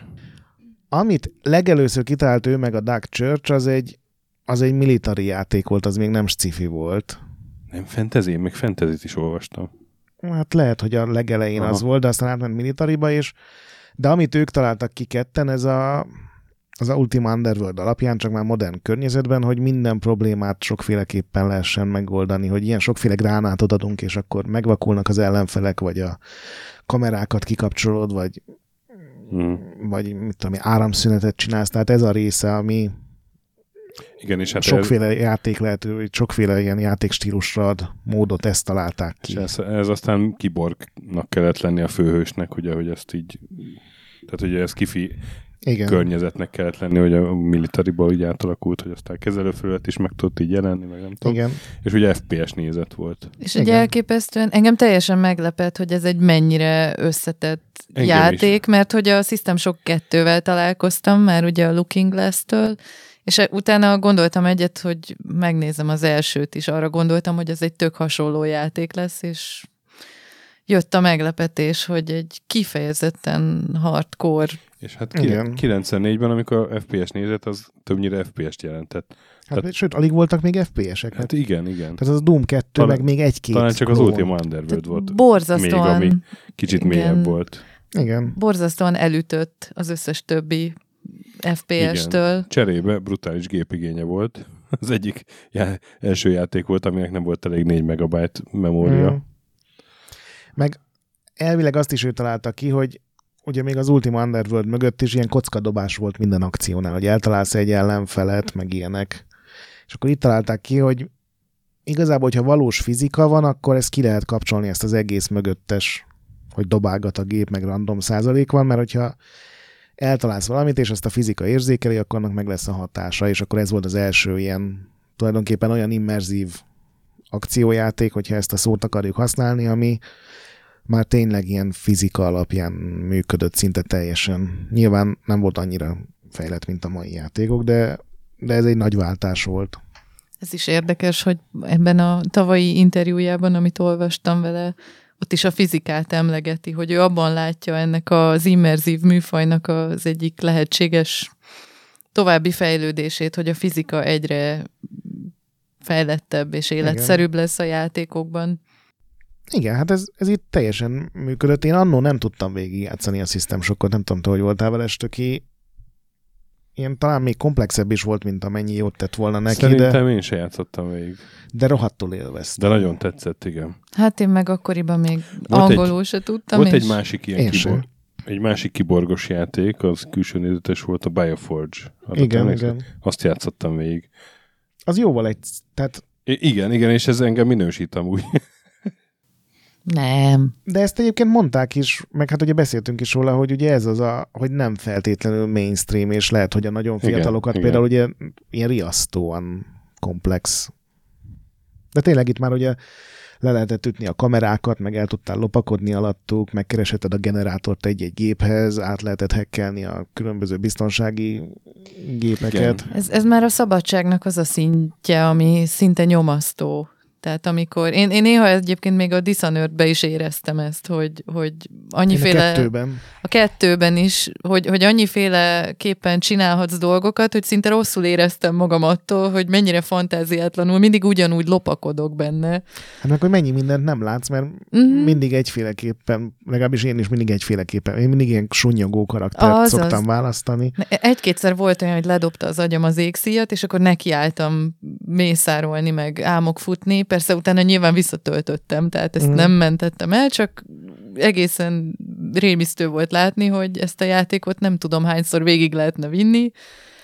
Amit legelőször kitalált ő meg a Doug Church, az egy, az egy military játék volt, az még nem sci-fi volt. Nem fantasy? Én még fantasyt is olvastam. Hát lehet, hogy a legelején Aha. az volt, de aztán átment militariba is. De amit ők találtak ki ketten, ez a, az a Ultima Underworld alapján, csak már modern környezetben, hogy minden problémát sokféleképpen lehessen megoldani, hogy ilyen sokféle gránátot adunk, és akkor megvakulnak az ellenfelek, vagy a kamerákat kikapcsolod, vagy, hmm. vagy mit tudom, áramszünetet csinálsz. Tehát ez a része, ami... Igen, és hát sokféle ez... játék lehető, sokféle ilyen játékstílusra ad módot, ezt találták ki. Ez, ez aztán kiborgnak kellett lenni a főhősnek, ugye, hogy ezt így, tehát ugye ez kifi Igen. környezetnek kellett lenni, hogy a militariból így átalakult, hogy aztán kezelőfelület is meg tudott így jelenni, meg nem tudom. Igen. És ugye ef pé es nézet volt. És ugye elképesztően, engem teljesen meglepett, hogy ez egy mennyire összetett engem játék, is. Mert hogy a System Shock kettővel találkoztam már ugye a Looking Glass-től, És utána gondoltam egyet, hogy megnézem az elsőt is, arra gondoltam, hogy ez egy tök hasonló játék lesz, és jött a meglepetés, hogy egy kifejezetten hardcore. És hát kilencvennégyben, amikor a ef pé es nézett, az többnyire ef pé est jelentett. Hát, tehát, sőt, alig voltak még ef pé esek. Hát igen, igen. Tehát az Doom kettő, talán, meg még egy-két. Talán csak az Ultima Underworld volt. Borzasztóan. Még, ami kicsit igen, mélyebb volt. Igen. Borzasztóan elütött az összes többi ef pé estől. Igen. Cserébe brutális gépigénye volt. Az egyik já- első játék volt, aminek nem volt elég négy megabájt memória. Hmm. Meg elvileg azt is ő találta ki, hogy ugye még az Ultima Underworld mögött is ilyen kockadobás volt minden akciónál, hogy eltalálsz egy ellenfelet, meg ilyenek. És akkor itt találták ki, hogy igazából, hogyha valós fizika van, akkor ezt ki lehet kapcsolni, ezt az egész mögöttes, hogy dobálgat a gép, meg random százalék van, mert hogyha eltalálsz valamit, és ezt a fizika érzékeli, akkor annak meg lesz a hatása, és akkor ez volt az első ilyen, tulajdonképpen olyan immerzív akciójáték, hogyha ezt a szót akarjuk használni, ami már tényleg ilyen fizika alapján működött szinte teljesen. Nyilván nem volt annyira fejlett, mint a mai játékok, de, de ez egy nagy váltás volt. Ez is érdekes, hogy ebben a tavalyi interjújában, amit olvastam vele, ott is a fizikát emlegeti, hogy ő abban látja ennek az immerzív műfajnak az egyik lehetséges további fejlődését, hogy a fizika egyre fejlettebb és életszerűbb igen, lesz a játékokban. Igen, hát ez, ez itt teljesen működött. Én annó nem tudtam végigjátszani a System Shockot, nem tudom, te hogy voltál vele, Stöki. Ilyen talán még komplexebb is volt, mint amennyi jót tett volna neki. Szerintem de... én se játszottam végig. De rohadtul élveztem. De nagyon tetszett, igen. Hát én meg akkoriban még volt angolul egy, se tudtam. Volt és... egy másik ilyen kibor... egy másik kiborgos játék, az külső nézetes volt, a Bioforge. Igen, elnézett. Igen. Azt játszottam végig. Az jóval egy... Tehát... I- igen, igen, és ez engem minősít amúgy. Nem. De ezt egyébként mondták is, meg hát ugye beszéltünk is róla, hogy ugye ez az a, hogy nem feltétlenül mainstream, és lehet, hogy a nagyon fiatalokat igen, például igen, ugye ilyen riasztóan komplex. De tényleg itt már ugye le lehetett ütni a kamerákat, meg el tudtál lopakodni alattuk, megkeresheted a generátort egy-egy géphez, át lehetett hackelni a különböző biztonsági gépeket. Ez, ez már a szabadságnak az a szintje, ami szinte nyomasztó. Tehát amikor, én, én néha egyébként még a Dishonoredbe is éreztem ezt, hogy, hogy annyiféle... A kettőben. A kettőben is, hogy, hogy annyiféleképpen csinálhatsz dolgokat, hogy szinte rosszul éreztem magam attól, hogy mennyire fantáziátlanul, mindig ugyanúgy lopakodok benne. Hát meg, hogy mennyi mindent nem látsz, mert mm-hmm. mindig egyféleképpen, legalábbis én is mindig egyféleképpen, én mindig ilyen sunnyogó karaktert az szoktam az. választani. Egy-kétszer volt olyan, hogy ledobta az agyam az égszíjat, és akkor nekiálltam mészárolni, meg álmok futni. Persze utána nyilván visszatöltöttem, tehát ezt mm. nem mentettem el, csak egészen rémisztő volt látni, hogy ezt a játékot nem tudom hányszor végig lehetne vinni,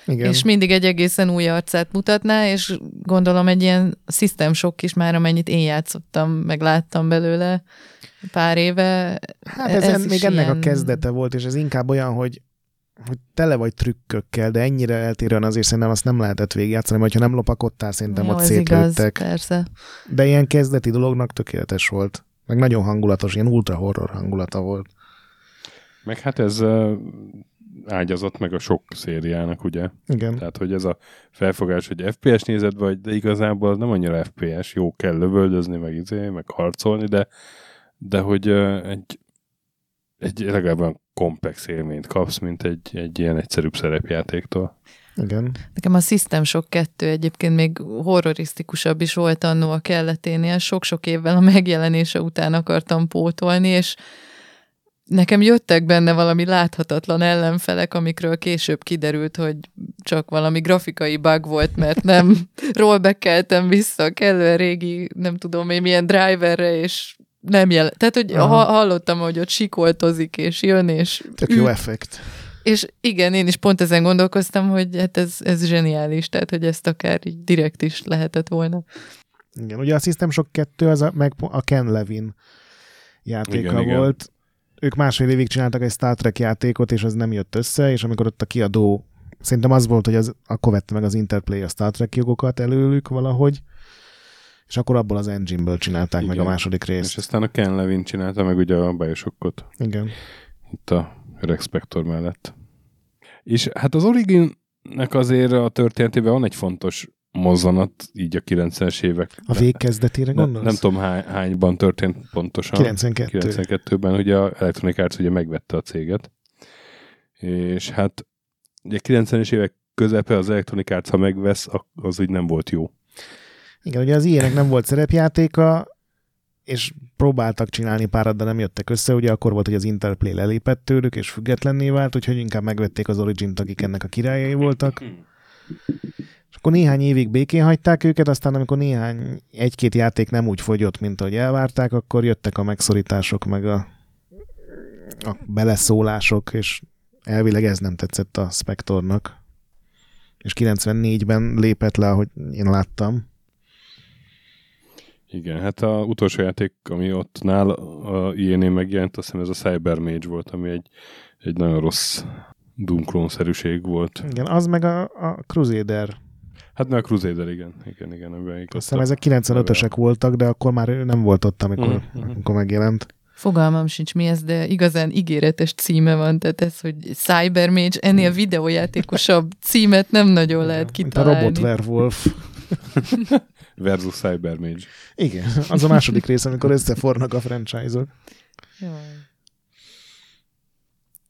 igen, és mindig egy egészen új arcát mutatná, és gondolom egy ilyen System Shock is már, amennyit én játszottam, meg láttam belőle pár éve. Hát ez, ez en, még ennek ilyen... a kezdete volt, és ez inkább olyan, hogy hogy tele vagy trükkökkel, de ennyire eltérően azért szerintem azt nem lehetett végigjátszani, mert ha nem lopakodtál, szerintem jó, ott szétlőttek. Igaz, persze. De ilyen kezdeti dolognak tökéletes volt. Meg nagyon hangulatos, ilyen ultra horror hangulata volt. Meg hát ez uh, ágyazott meg a sok szériának, ugye? Igen. Tehát, hogy ez a felfogás, hogy ef pé es nézed vagy, de igazából az nem annyira ef pé es, jó kell lövöldözni, meg izé, meg harcolni, de, de hogy uh, egy egy legalább olyan komplex élményt kapsz, mint egy, egy ilyen egyszerűbb szerepjátéktól. Igen. Nekem a System Shock kettő egyébként még horrorisztikusabb is volt annó a kelleténél. Sok-sok évvel a megjelenése után akartam pótolni, és nekem jöttek benne valami láthatatlan ellenfelek, amikről később kiderült, hogy csak valami grafikai bug volt, mert nem rollbackeltem vissza a kellően régi, nem tudom én milyen driverre, és nem jelen. Tehát, hogy aha, hallottam, hogy ott sikoltozik, és jön, és... Tök jó effekt. És igen, én is pont ezen gondolkoztam, hogy hát ez, ez zseniális, tehát, hogy ezt akár így direkt is lehetett volna. Igen, ugye a System Shock kettő, az a, meg a Ken Levine játéka igen, volt. Igen. Ők másfél évig csináltak egy Star Trek játékot, és az nem jött össze, és amikor ott a kiadó, szerintem az volt, hogy az, akkor vette meg az Interplay a Star Trek jogokat előlük valahogy, és akkor abból az engine-ből csinálták igen, meg a második részt. És aztán a Ken Levine csinálta meg ugye a Bioshockot. Igen. Itt a Respector mellett. És hát az Origin nek azért a történetében van egy fontos mozzanat, így a kilencvenes évek. A végkezdetére gondolsz? Nem, nem tudom hány, hányban történt pontosan. kilencvenkettő kilencvenkettőben ugye a Electronic Arts ugye megvette a céget. És hát ugye kilencvenes évek közepe az Electronic Arts, ha megvesz, az úgy nem volt jó. Igen, ugye az ilyenek nem volt szerepjátéka, és próbáltak csinálni párat, de nem jöttek össze. Ugye akkor volt, hogy az Interplay lelépett tőlük, és függetlenné vált, úgyhogy inkább megvették az Origint, akik ennek a királyai voltak. És akkor néhány évig békén hagyták őket, aztán amikor néhány, egy-két játék nem úgy fogyott, mint ahogy elvárták, akkor jöttek a megszorítások, meg a, a beleszólások, és elvileg ez nem tetszett a Spectornak. És kilencvennégyben lépett le, ahogy én láttam. Igen, hát az utolsó játék, ami ott nál a i en-én megjelent, azt hiszem ez a Cybermage volt, ami egy, egy nagyon rossz Doom klónszerűség volt. Igen, az meg a, a Crusader. Hát meg a Crusader, igen. igen, igen azt hiszem ezek kilencvenötösek voltak, de akkor már nem volt ott, amikor, mm-hmm. amikor megjelent. Fogalmam sincs mi ez, de igazán ígéretes címe van, tehát ez, hogy Cybermage, ennél videójátékosabb címet nem nagyon lehet kitalálni. Mint a Robot Werewolf. Versus Cybermage. Igen, az a második rész, amikor összefornak a franchise-ok.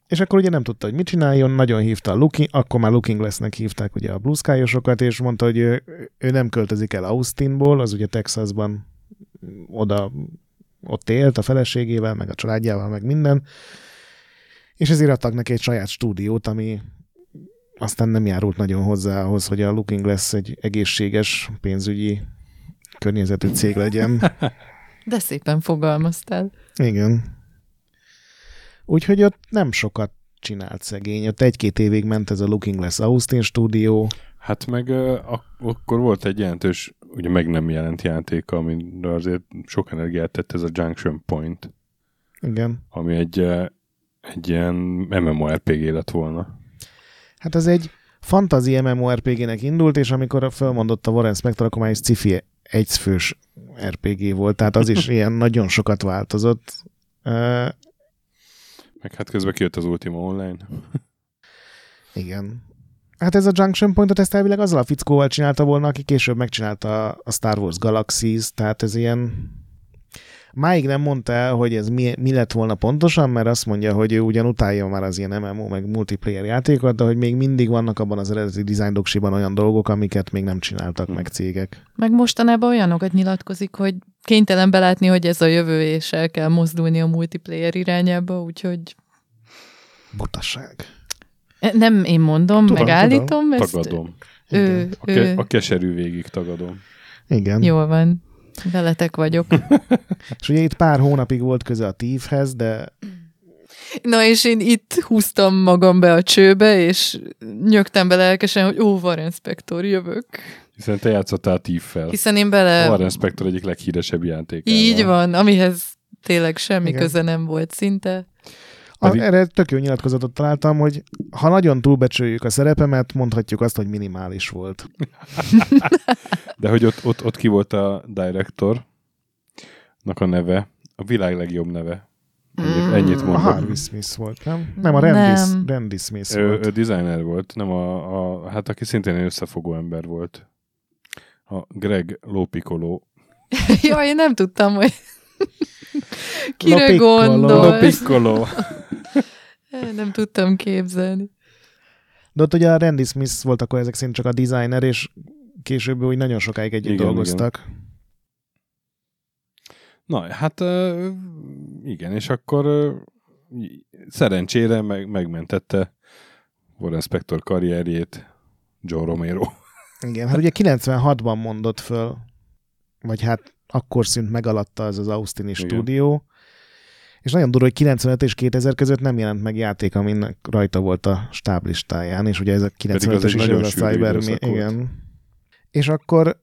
És akkor ugye nem tudta, hogy mit csináljon, nagyon hívta a Looking, akkor már Looking Glassnek hívták ugye a Blue Sky-osokat, és mondta, hogy ő, ő nem költözik el Austinból, az ugye Texasban oda, ott élt a feleségével, meg a családjával, meg minden, és ezért adtak neki egy saját stúdiót, ami aztán nem járult nagyon hozzá ahhoz, hogy a Looking Glass egy egészséges pénzügyi környezetű cég legyen. De szépen fogalmaztál. Igen. Úgyhogy ott nem sokat csinált szegény. Ott egy-két évig ment ez a Looking Glass Austin stúdió. Hát meg ak- akkor volt egy jelentős, ugye meg nem jelent játéka, amire azért sok energiát tett, ez a Junction Point. Igen. Ami egy, egy ilyen MMORPG lett volna. Hát ez egy fantasy MMORPG-nek indult, és amikor felmondott a Warren Spector, akkor már egy sci-fi egyfős er pé gé volt, tehát az is ilyen nagyon sokat változott. Meg hát közben kijött az Ultima Online. Igen. Hát ez a Junction Pointot ezt elvileg azzal a fickóval csinálta volna, aki később megcsinálta a Star Wars Galaxies, tehát ez ilyen... Máig nem mondta el, hogy ez mi, mi lett volna pontosan, mert azt mondja, hogy ő ugyan utálja már az ilyen em em o, meg multiplayer játékot, de hogy még mindig vannak abban az eredeti design doksiban olyan dolgok, amiket még nem csináltak meg cégek. Meg mostanában olyanokat nyilatkozik, hogy kénytelen belátni, hogy ez a jövő, és el kell mozdulni a multiplayer irányába, úgyhogy... Butaság. Nem én mondom, tudom, megállítom. Tudom. Ezt... Tagadom. Ő, a, ke- ő... a keserű végig tagadom. Igen. Jól van. Veletek vagyok. És ugye itt pár hónapig volt köze a tívhez, de... Na és én itt húztam magam be a csőbe, és nyögtem be lelkesen, hogy ó, Warren Spector, jövök. Hiszen te játszottál tívvel. Hiszen én bele... Warren Spector egyik leghíresebb játék. Így van, amihez tényleg semmi Igen. köze nem volt szinte. A, í- erre tök jó nyilatkozatot találtam, hogy ha nagyon túlbecsüljük a szerepemet, mondhatjuk azt, hogy minimális volt. De hogy ott, ott, ott ki volt a directornak a neve, a világ legjobb neve. Ennyit, ennyit mondom. A Harvey Smith volt, nem? Nem, a Randy, nem. Randy Smith ő, volt. Ő designer volt, nem a, a, hát aki szintén összefogó ember volt. A Greg Lopicolo. Jaj, én nem tudtam, hogy... Kire gondolsz? Nem tudtam képzelni. De ott ugye a Randy Smith volt akkor ezek szerint csak a designer, és később úgy nagyon sokáig együtt igen, dolgoztak. Igen. Na, hát igen, és akkor szerencsére meg, megmentette Warren Spector karrierjét John Romero. Igen, hát ugye kilencvenhatban mondott föl, vagy hát akkor szűnt meg alatta az az Austin stúdió, és nagyon durva, hogy kilencvenöt és kétezer között nem jelent meg játék, aminek rajta volt a stáblistáján, és ugye ez a kilencvenötös is a Cybermage. Igen. És akkor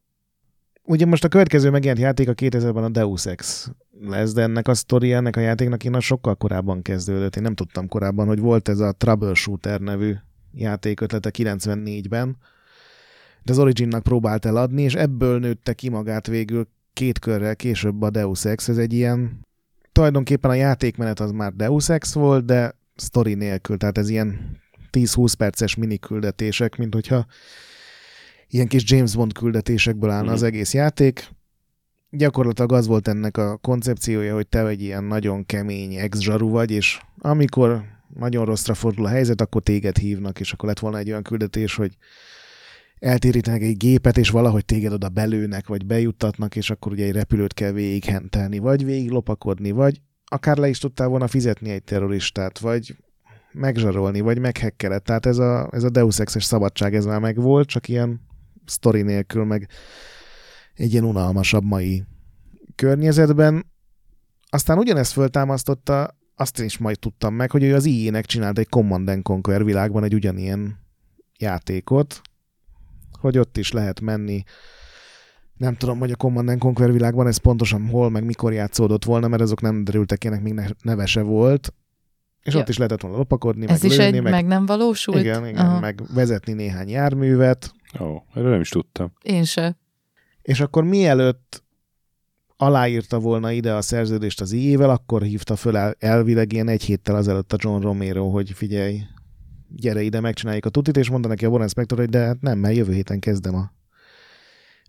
ugye most a következő megjelent játék a kétezerben a Deus Ex lesz, de ennek a sztori, ennek a játéknak innen sokkal korábban kezdődött. Én nem tudtam korábban, hogy volt ez a Troubleshooter nevű játék ötlete kilencvennégyben, de az Originnak próbált eladni, és ebből nőtte ki magát végül két körrel később a Deus Ex, ez egy ilyen, tulajdonképpen a játékmenet az már Deus Ex volt, de sztori nélkül, tehát ez ilyen tíz-húsz perces mini küldetések, mint hogyha ilyen kis James Bond küldetésekből állna az egész játék. Gyakorlatilag az volt ennek a koncepciója, hogy te egy ilyen nagyon kemény ex-zsaru vagy, és amikor nagyon rosszra fordul a helyzet, akkor téged hívnak, és akkor lett volna egy olyan küldetés, hogy eltérítenek egy gépet, és valahogy téged oda belőnek, vagy bejuttatnak, és akkor ugye egy repülőt kell végighentelni, vagy végig lopakodni, vagy akár le is tudtál volna fizetni egy terroristát, vagy megzsarolni, vagy meghekkeled. Tehát ez a, ez a Deus Ex-es szabadság, ez már megvolt, csak ilyen sztori nélkül, meg egy ilyen unalmasabb mai környezetben. Aztán ugyanezt föltámasztotta, azt én is majd tudtam meg, hogy ő az í é-nek csinált egy Command and Conquer világban egy ugyanilyen játékot, hogy ott is lehet menni. Nem tudom, hogy a Command and Conquer világban ez pontosan hol, meg mikor játszódott volna, mert azok nem derültek, ének még neve se volt. És ja. Ott is lehetett volna lopakodni, ez meg lőni. Ez is egy meg... meg nem valósult? Igen, igen, aha. Meg vezetni néhány járművet. Ó, erről nem is tudtam. Én se. És akkor mielőtt aláírta volna ide a szerződést az í é-vel, akkor hívta föl elvileg ilyen egy héttel azelőtt a John Romero, hogy figyelj, gyere ide, megcsináljuk a tutit, és mondta neki a Warren Spector, hogy de hát nem, mert jövő héten kezdem a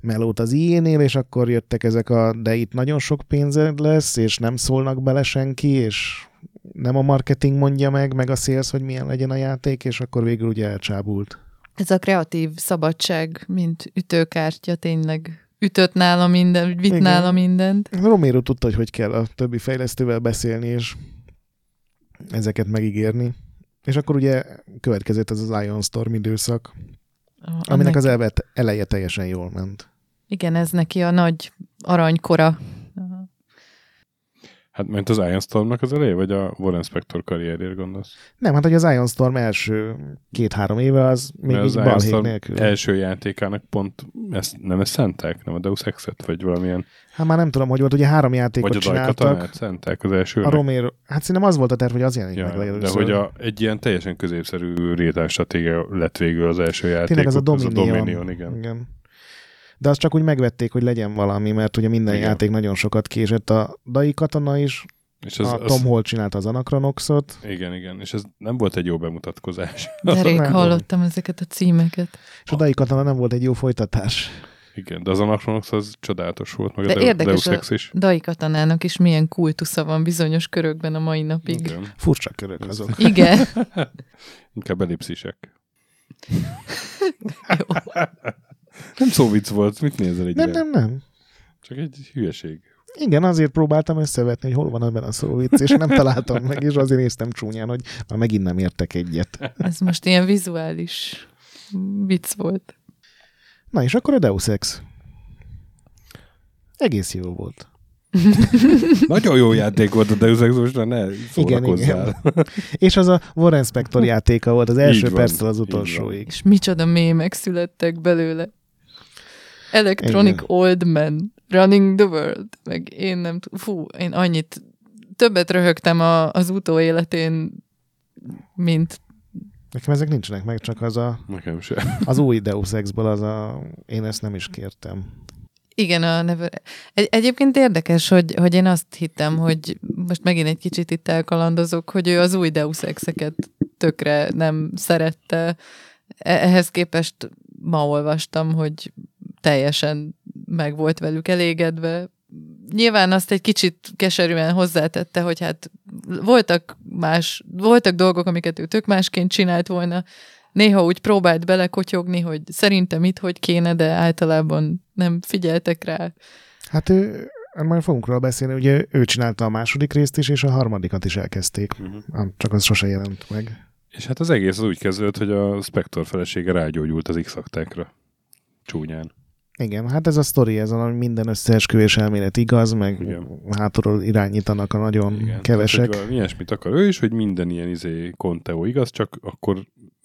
melót az í é-nél, és akkor jöttek ezek a, de itt nagyon sok pénzed lesz, és nem szólnak bele senki, és nem a marketing mondja meg, meg a sales, hogy milyen legyen a játék, és akkor végül ugye elcsábult. Ez a kreatív szabadság, mint ütőkártya, tényleg ütött nála minden, vitt nála mindent. Romero tudta, hogy hogy kell a többi fejlesztővel beszélni, és ezeket megígérni. És akkor ugye következett az az Ion Storm időszak, ah, aminek az elvet eleje teljesen jól ment. Igen, ez neki a nagy aranykora. Aha. Hát ment az Ion Stormnak az eleje, vagy a Warren Spector karrierért gondolsz? Nem, hát hogy az Ion Storm első két-három éve az még az így balhét nélkül. Első játékának pont ezt, nem ezt szenták? Nem a Deus Ex-et? Vagy valamilyen... Hát már nem tudom, hogy volt, ugye három játékot vagy csináltak. Vagy a Dajkatanát szenták az elsőnek. A Romero... Hát szerintem az volt a terv, hogy az jelenik ja, meg legelőször. De hogy a, egy ilyen teljesen középszerű rétán stratégia lett végül az első játék. Tényleg az a Dominion. Az a Dominion, igen. igen. De azt csak úgy megvették, hogy legyen valami, mert ugye minden igen. játék nagyon sokat késett. A Daikatana is, és az, a Tom az... Holt csinálta az Anachronoxot. Igen, igen, és ez nem volt egy jó bemutatkozás. De rég hallottam ezeket a címeket. És a Daikatana nem volt egy jó folytatás. Igen, de az Anachronox az csodálatos volt, meg de a érdekes Deus Ex is. A Daikatanának is milyen kultusza van bizonyos körökben a mai napig. Igen. Furcsa körök azok. Igen. Inkább elipszisek. Jó. Nem szóvic volt, mit nézel egy Nem, ilyen? nem, nem. Csak egy hülyeség. Igen, azért próbáltam összevetni, hogy hol van ebben a szóvic, és nem találtam meg, és azért néztem csúnyán, hogy már megint nem értek egyet. Ez most ilyen vizuális vicc volt. Na és akkor a Deus Ex. Egész jó volt. Nagyon jó játék volt a Deus Ex, most ne szórakozzál. Igen, igen. És az a Warren Spector játéka volt az első perctől az utolsóig. És micsoda mémek születtek belőle. Electronic igen. Old Man, Running the World, meg én nem tudom, fú, én annyit, többet röhögtem a, az utóéletén, mint... Nekem ezek nincsenek meg, csak az a... Nekem sem. Az új Deus Ex-ből az a... Én ezt nem is kértem. Igen, a never... Egy, egyébként érdekes, hogy, hogy én azt hittem, hogy most megint egy kicsit itt elkalandozok, hogy ő az új Deus Ex-eket tökre nem szerette. Ehhez képest ma olvastam, hogy teljesen meg volt velük elégedve. Nyilván azt egy kicsit keserűen hozzátette, hogy hát voltak más, voltak dolgok, amiket ő tök másként csinált volna. Néha úgy próbált belekotyogni, hogy szerintem itt hogy kéne, de általában nem figyeltek rá. Hát ő, majd fogunk róla beszélni, ugye ő csinálta a második részt is, és a harmadikat is elkezdték. Uh-huh. Csak az sose jelent meg. És hát az egész az úgy kezdődött, hogy a Spector felesége rágyógyult az X-aktákra. Csúnyán. Igen, hát ez a sztori, ez a minden összeesküvés elmélet igaz, meg igen. hátulról irányítanak a nagyon igen. kevesek. Tehát, ilyesmit akar ő is, hogy minden ilyen izé konteó igaz, csak akkor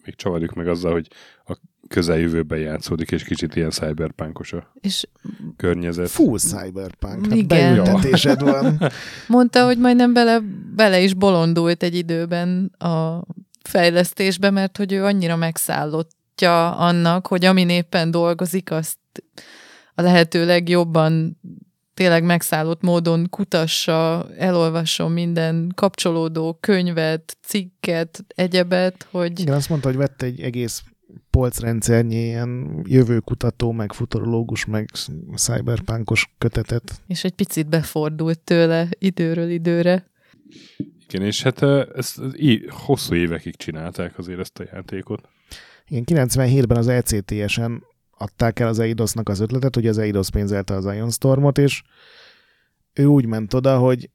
még csavarjuk meg azzal, hogy a közeljövőben játszódik, és kicsit ilyen cyberpunkos a és környezet. Full cyberpunk, hát beültetésed van. Mondta, hogy majdnem bele, bele is bolondult egy időben a fejlesztésbe, mert hogy ő annyira megszállottja annak, hogy amin éppen dolgozik, azt a lehető legjobban tényleg megszállott módon kutassa, elolvasson minden kapcsolódó könyvet, cikket, egyebet, hogy... Igen, azt mondta, hogy vett egy egész polcrendszernyi ilyen jövőkutató, meg futurológus, meg cyberpunkos kötetet. És egy picit befordult tőle időről időre. Igen, és hát ezt hosszú évekig csinálták azért ezt a játékot. Igen, kilencvenhétben az E C T S-en adták el az Eidosnak az ötletet, hogy az Eidos pénzelte az Ionstormot, és ő úgy ment oda, hogy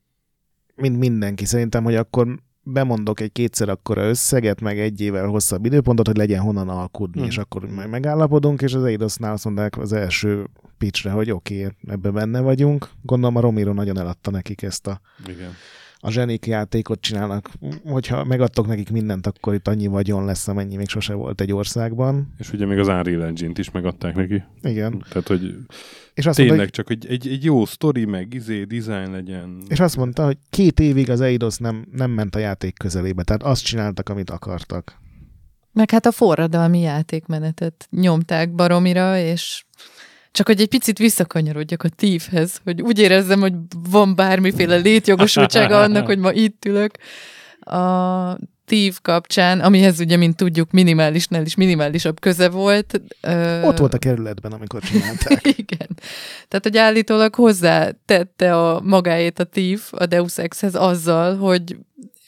mint mindenki szerintem, hogy akkor bemondok egy kétszer akkora összeget, meg egy évvel hosszabb időpontot, hogy legyen honnan alkudni, hmm. és akkor majd megállapodunk, és az Eidosnál azt mondták az első pitchre, hogy oké, okay, ebben benne vagyunk. Gondolom a Romero nagyon eladta nekik ezt a... Igen. A zsenik játékot csinálnak, hogyha megadtok nekik mindent, akkor itt annyi vagyon lesz, amennyi még sose volt egy országban. És ugye még az Unreal Engine-t is megadták neki. Igen. Tehát, hogy és azt tényleg mondta, csak egy, egy, egy jó sztori, meg izé, design legyen. És azt mondta, hogy két évig az Eidos nem, nem ment a játék közelébe, tehát azt csináltak, amit akartak. Meg hát a forradalmi játékmenetet nyomták baromira, és... Csak hogy egy picit visszakanyarodjak a tívhez, hogy úgy érezzem, hogy van bármiféle létjogosultsága annak, hogy ma itt ülök. A tív kapcsán, amihez ugye, mint tudjuk, minimálisnál is minimálisabb köze volt. Ott volt a kerületben, amikor csinálták. Igen. Tehát, hogy állítólag hozzá tette a magáét a tív a Deus Exhez azzal, hogy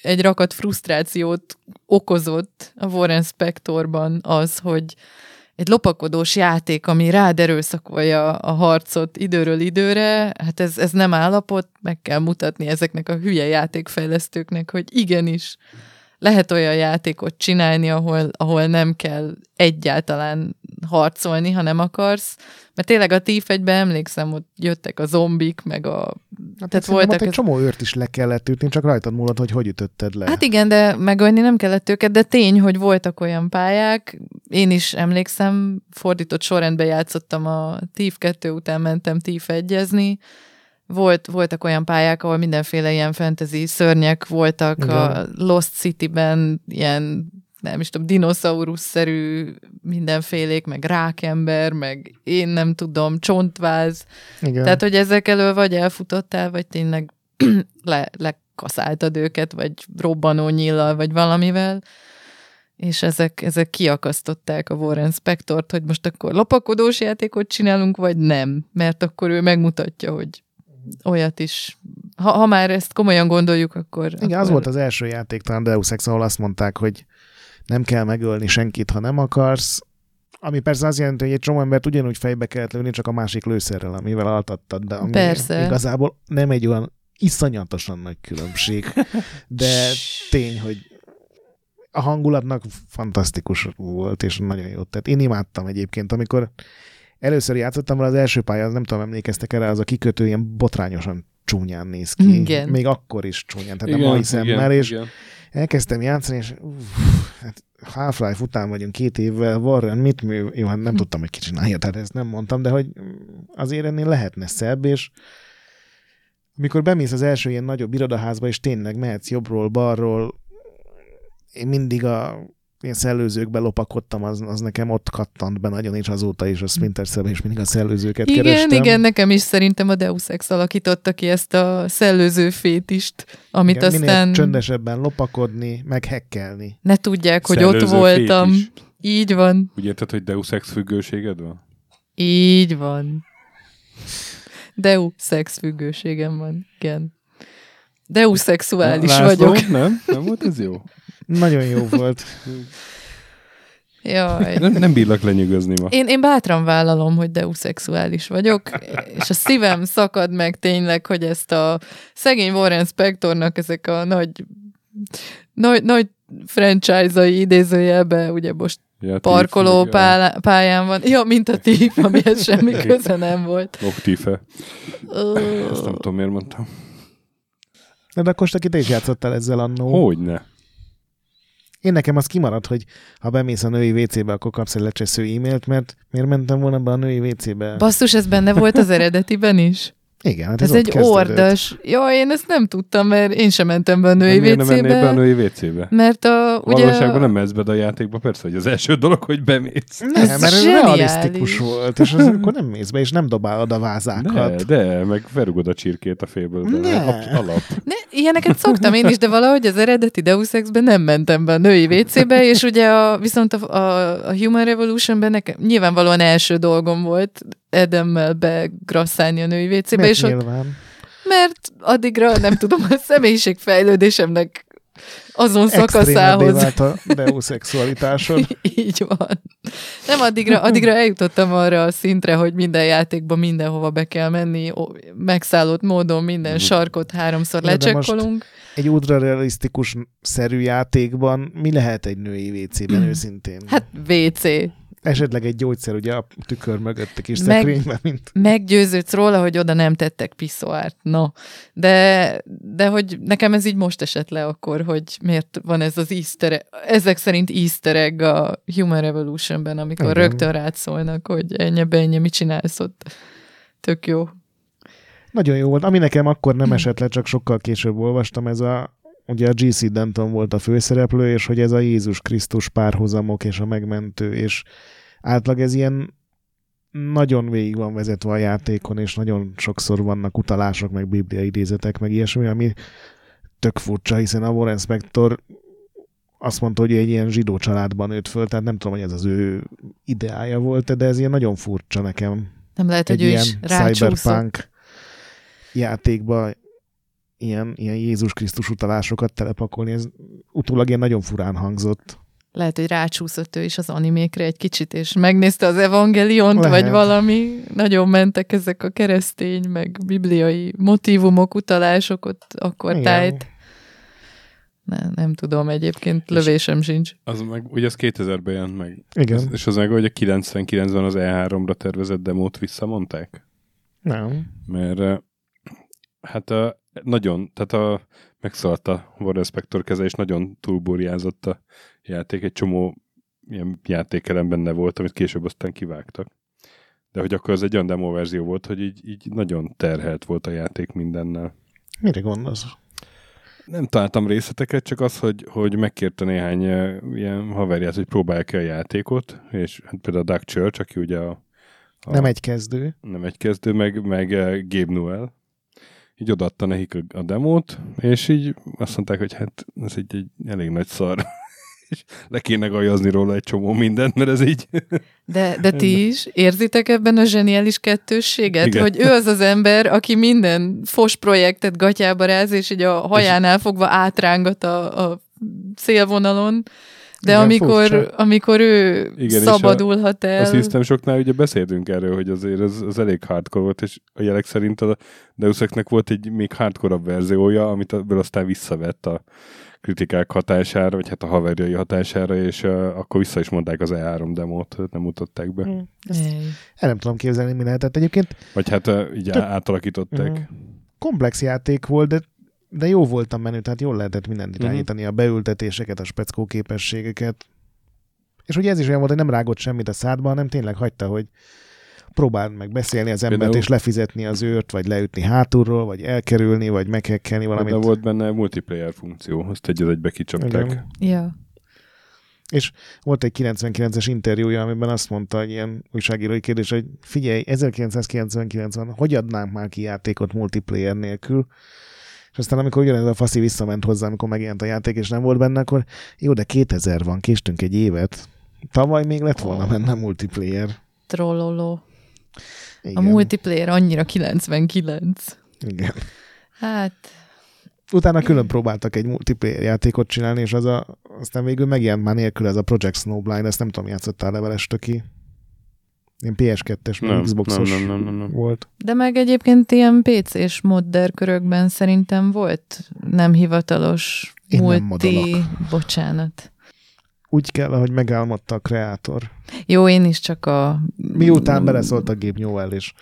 egy rakat frusztrációt okozott a Warren Spectorban az, hogy egy lopakodós játék, ami rád erőszakolja a harcot időről időre, hát ez, ez nem állapot, meg kell mutatni ezeknek a hülye játékfejlesztőknek, hogy igenis, lehet olyan játékot csinálni, ahol, ahol nem kell egyáltalán harcolni, ha nem akarsz. Mert tényleg a Thief egyben emlékszem, ott jöttek a zombik, meg a... Hát tehát voltak egy ez... csomó őrt is le kellett ütni, csak rajtad múlott, hogy hogy ütötted le. Hát igen, de megölni nem kellett őket, de tény, hogy voltak olyan pályák. Én is emlékszem, fordított sorrendben játszottam a Thief kettő után mentem Thief egyezni, Volt, voltak olyan pályák, ahol mindenféle ilyen fantasy szörnyek voltak. Igen. A Lost City-ben ilyen, nem is tudom, dinoszauruszerű mindenfélék, meg rákember, meg én nem tudom, csontváz. Igen. Tehát, hogy ezek elől vagy elfutottál, vagy tényleg le, lekaszáltad őket, vagy robbanó nyíllal, vagy valamivel. És ezek, ezek kiakasztották a Warren Spectort, hogy most akkor lopakodós játékot csinálunk, vagy nem. Mert akkor ő megmutatja, hogy olyat is. Ha, ha már ezt komolyan gondoljuk, akkor... Igen, akkor... az volt az első játék, talán Deus Ex, ahol azt mondták, hogy nem kell megölni senkit, ha nem akarsz. Ami persze az jelenti, hogy egy csomó embert ugyanúgy fejbe kellett lőni, csak a másik lőszerrel, amivel altattad. De ami persze. Igazából nem egy olyan iszonyatosan nagy különbség. De tény, hogy a hangulatnak fantasztikus volt, és nagyon jó. Tehát én imádtam egyébként, amikor először játszottam vele, az első pálya, nem tudom, emlékeztek erre, az a kikötő ilyen botrányosan csúnyán néz ki. Igen. Még akkor is csúnyán, tehát igen, a mai szemmel, és igen. Elkezdtem játszani, és uff, hát Half-Life után vagyunk két évvel, Warren mit mű? Jó, hát nem tudtam, hogy ki csinálja, tehát ezt nem mondtam, de hogy azért ennél lehetne szebb, és amikor bemész az első ilyen nagyobb irodaházba, és tényleg mehetsz jobbról, balról, én mindig a én szellőzőkbe lopakodtam, az, az nekem ott kattant be nagyon, és azóta is a Splinter Cell-ben is mindig a szellőzőket igen, kerestem. Igen, nekem is szerintem a Deus Ex alakította ki ezt a szellőző fétist, amit igen, aztán... Minél csöndesebben lopakodni, meg hekkelni. Ne tudják, hogy szellőző ott voltam. Fétis. Így van. Úgy érted, hogy Deus Ex függőséged van? Így van. Deus Ex függőségem van, igen. Deus Exuális László, vagyok. Nem? Nem volt ez jó? Nagyon jó volt. Jaj. Nem, nem bírlak lenyűgözni ma. Én, én bátran vállalom, hogy deuszexuális vagyok, és a szívem szakad meg tényleg, hogy ezt a szegény Warren Spectornak ezek a nagy nagy, nagy franchise-ai idézőjelben, ugye most ja, parkoló tív, pálá, ja. pályán van. Ja, mint a tív, amihez semmi köze nem volt. Loktífe. Oh. Ezt nem tudom, miért mondtam. Na, de akkor te is játszottál ezzel annó. Hogyne. Én nekem az kimaradt, hogy ha bemész a női vé cé-be, akkor kapsz egy lecsesző e-mailt, mert miért mentem volna be a női vé cé-be? Basszus, ez benne volt az eredetiben is? Igen, hát ez, ez egy ordas. Jó, én ezt nem tudtam, mert én sem mentem be a női vé cébe. Nem mennék be a női vé cébe? Mert a... Ugye valóságban nem mehetsz be a játékba, persze, hogy az első dolog, hogy bemész. Nem, ez mert ez realisztikus volt, és akkor nem mész be, és nem dobálod a vázákat. De, de meg verugod a csirkét a félből. Ne. Alap. Ne, ilyeneket szoktam én is, de valahogy az eredeti Deus Ex-ben nem mentem be a női vé cébe, és ugye a, viszont a, a, a Human Revolution-ben nekem nyilvánvalóan első dolgom volt Edemmel begrasszálni a női vé cébe. Mert és ott, mert addigra nem tudom, a személyiségfejlődésemnek azon szakaszához. Extrémebbé vált a deoszexualitáson. Így van. Nem, addigra, addigra eljutottam arra a szintre, hogy minden játékban mindenhova be kell menni, megszállott módon minden sarkot háromszor lecsekkolunk. Egy ultrarealisztikus szerű játékban mi lehet egy női vé cében őszintén? Hát vé cé. Esetleg egy gyógyszer, ugye a tükör mögött a kis Meg, szekrényben. Mint... Meggyőződsz róla, hogy oda nem tettek piszoárt. No. De, de hogy nekem ez így most esett le akkor, hogy miért van ez az easter egg. Ezek szerint easter egg a Human Revolution-ben, amikor igen, rögtön rátszólnak, hogy ennyi, ennyi, mit csinálsz ott. Tök jó. Nagyon jó volt. Ami nekem akkor nem esett le, csak sokkal később olvastam, ez a ugye a G C Denton volt a főszereplő, és hogy ez a Jézus Krisztus párhuzamok és a megmentő, és átlag ez ilyen nagyon végig van vezetve a játékon, és nagyon sokszor vannak utalások, meg biblia idézetek, meg ilyesmi, ami tök furcsa, hiszen a Warren Spector azt mondta, hogy egy ilyen zsidó családban nőtt föl, tehát nem tudom, hogy ez az ő ideája volt, de ez ilyen nagyon furcsa nekem. Nem lehet, egy hogy ő is rácsúszott. Cyberpunk játékba Ilyen, ilyen Jézus Krisztus utalásokat telepakolni, ez utólag ilyen nagyon furán hangzott. Lehet, hogy rácsúszott ő is az animékre egy kicsit, és megnézte az Evangeliont, Lehet. Vagy valami. Nagyon mentek ezek a keresztény, meg bibliai motívumok, utalások ott akkor tájt. Nem, nem tudom, egyébként lövésem és sincs. Az meg, ugye az kétezerben jelent meg. Igen. És az meg, hogy a kilencvenkilencben az E háromra tervezett demót visszamondták? Nem. Mert hát a nagyon, tehát a, megszállt a Warren Spector keze, és nagyon túlburjázott a játék. Egy csomó ilyen játékelem benne volt, amit később aztán kivágtak. De hogy akkor az egy olyan demo verzió volt, hogy így, így nagyon terhelt volt a játék mindennel. Mire gondolsz? Nem találtam részleteket, csak az, hogy, hogy megkérte néhány ilyen haverját, hogy próbálja ki a játékot, és hát például Doug Church, aki ugye a... a nem egy kezdő. Nem egy kezdő, meg, meg Gabe Newell. Így odaadta nekik a demót, és így azt mondták, hogy hát ez egy, egy elég nagy szar. És le kéne gajazni róla egy csomó mindent, mert ez így... De, de ti is érzitek ebben a zseniális kettősséget? Igen. Hogy ő az az ember, aki minden fos projektet gatyába ráz, és így a hajánál fogva átrángat a, a szélvonalon, de igen, amikor, amikor ő igen, szabadulhat a, el... Azt hiszem, soknál ugye beszéltünk erről, hogy azért ez, ez elég hardcore volt, és a jelek szerint a Deus Ex-nek volt egy még hardcore-abb verziója, amit aztán visszavett a kritikák hatására, vagy hát a haverjai hatására, és uh, akkor vissza is mondták az E három demót, nem mutatták be. Mm. El nem tudom képzelni, mi lehetett egyébként. Vagy hát uh, így Te... átalakították. Mm. Komplex játék volt, de De jó volt a menü, tehát jól lehetett mindent irányítani, uh-huh. a beültetéseket, a speckó képességeket. És ugye ez is olyan volt, hogy nem rágott semmit a szádba, hanem tényleg hagyta, hogy próbáld meg beszélni az embert, például... és lefizetni az őrt, vagy leütni hátulról, vagy elkerülni, vagy meghekkelni valamit. De volt benne multiplayer funkció, azt egy az egybe kicsapták. Yeah. És volt egy kilencvenkilences interjúja, amiben azt mondta egy ilyen újságírói kérdés, hogy figyelj, ezerkilencszázkilencvenkilencben hogy adnánk már ki játékot multiplayer nélkül? És aztán, amikor ugyanez a faszi visszament hozzá, amikor megjelent a játék, és nem volt benne, akkor jó, de kétezer van, késtünk egy évet. Tavaly még lett volna oh. benne multiplayer. Trolloló. A multiplayer annyira kilencvenkilenc. Igen. Hát... Utána külön próbáltak egy multiplayer játékot csinálni, és az a, aztán végül megjelent már nélkül ez a Project Snowblind, ezt nem tudom, játszottál le vele stöki. Ilyen pé es kettes, nem, Xboxos nem, nem, nem, nem, nem. volt. De meg egyébként ilyen pé cés modder körökben szerintem volt nem hivatalos Én multi... Nem bocsánat. Úgy kell, ahogy megálmodta a kreátor. Jó, én is csak a... Miután beleszólt a gép nyúlval, és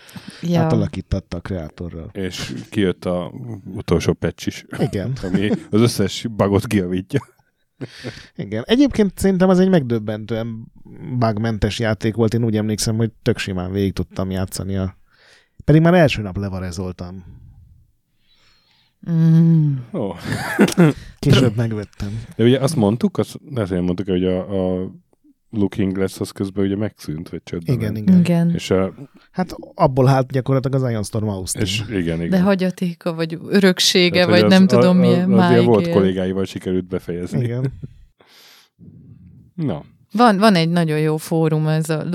ja. átalakítatta a kreátorral. És kijött a utolsó patch is. Igen. Ami az összes bugot kijavítja. Igen. Egyébként szerintem az egy megdöbbentően bugmentes játék volt. Én úgy emlékszem, hogy tök simán végig tudtam játszani a Pedig már első nap levarezoltam. Mm. Oh. Később megvettem. De ugye azt mondtuk, azt, azért mondtuk, hogy a, a Looking Glass az közben ugye megszűnt, vagy csődben. Igen, igen, igen. És a... Hát abból hát gyakorlatilag az Ion Storm Austin. És igen, igen. De hagyatéka, vagy öröksége, tehát, vagy az, nem a, tudom a, milyen máig. Azért volt kollégáival sikerült befejezni. Igen. Na. Van, van egy nagyon jó fórum, ez a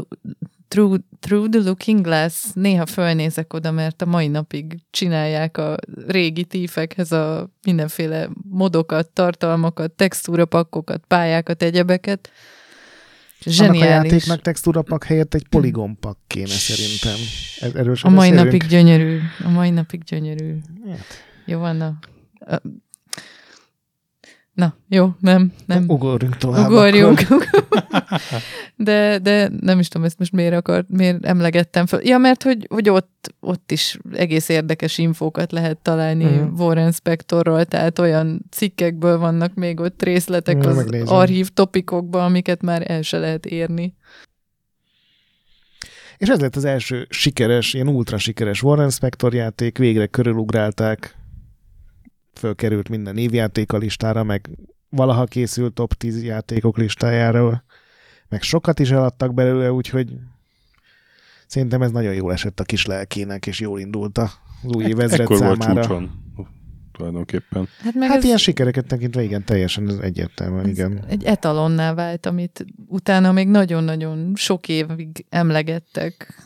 Through, through the Looking Glass, néha fölnézek oda, mert a mai napig csinálják a régi tífekhez a mindenféle modokat, tartalmakat, textúrapakkokat, pályákat, egyebeket. Zseniális. Annak a játéknak textúrapak helyett egy poligonpak kéne szerintem. Erről a mai beszélünk. Napig gyönyörű. A mai napig gyönyörű. Hát. Jó, van a... a... Na, jó, nem, nem. Ugorjunk tovább. Ugorjunk. de, de nem is tudom, ezt most miért akart, miért emlegettem fel. Ja, mert hogy, hogy ott, ott is egész érdekes infókat lehet találni mm. Warren Spectorról, tehát olyan cikkekből vannak még ott részletek ja, az megnézem. Archív topikokban, amiket már el se lehet érni. És ez lett az első sikeres, ilyen ultra sikeres Warren Spector játék, végre körülugrálták, fölkerült minden évjáték a listára, meg valaha készült top tíz játékok listájáról, meg sokat is eladtak belőle, úgyhogy szerintem ez nagyon jól esett a kis lelkének, és jól indult az új évezred ekkor számára. Ekkor volt csúcson, tulajdonképpen. Hát, hát ez... ilyen sikereket tekintve, igen, teljesen ez egyértelműen, igen. Egy etalonná vált, amit utána még nagyon-nagyon sok évig emlegettek.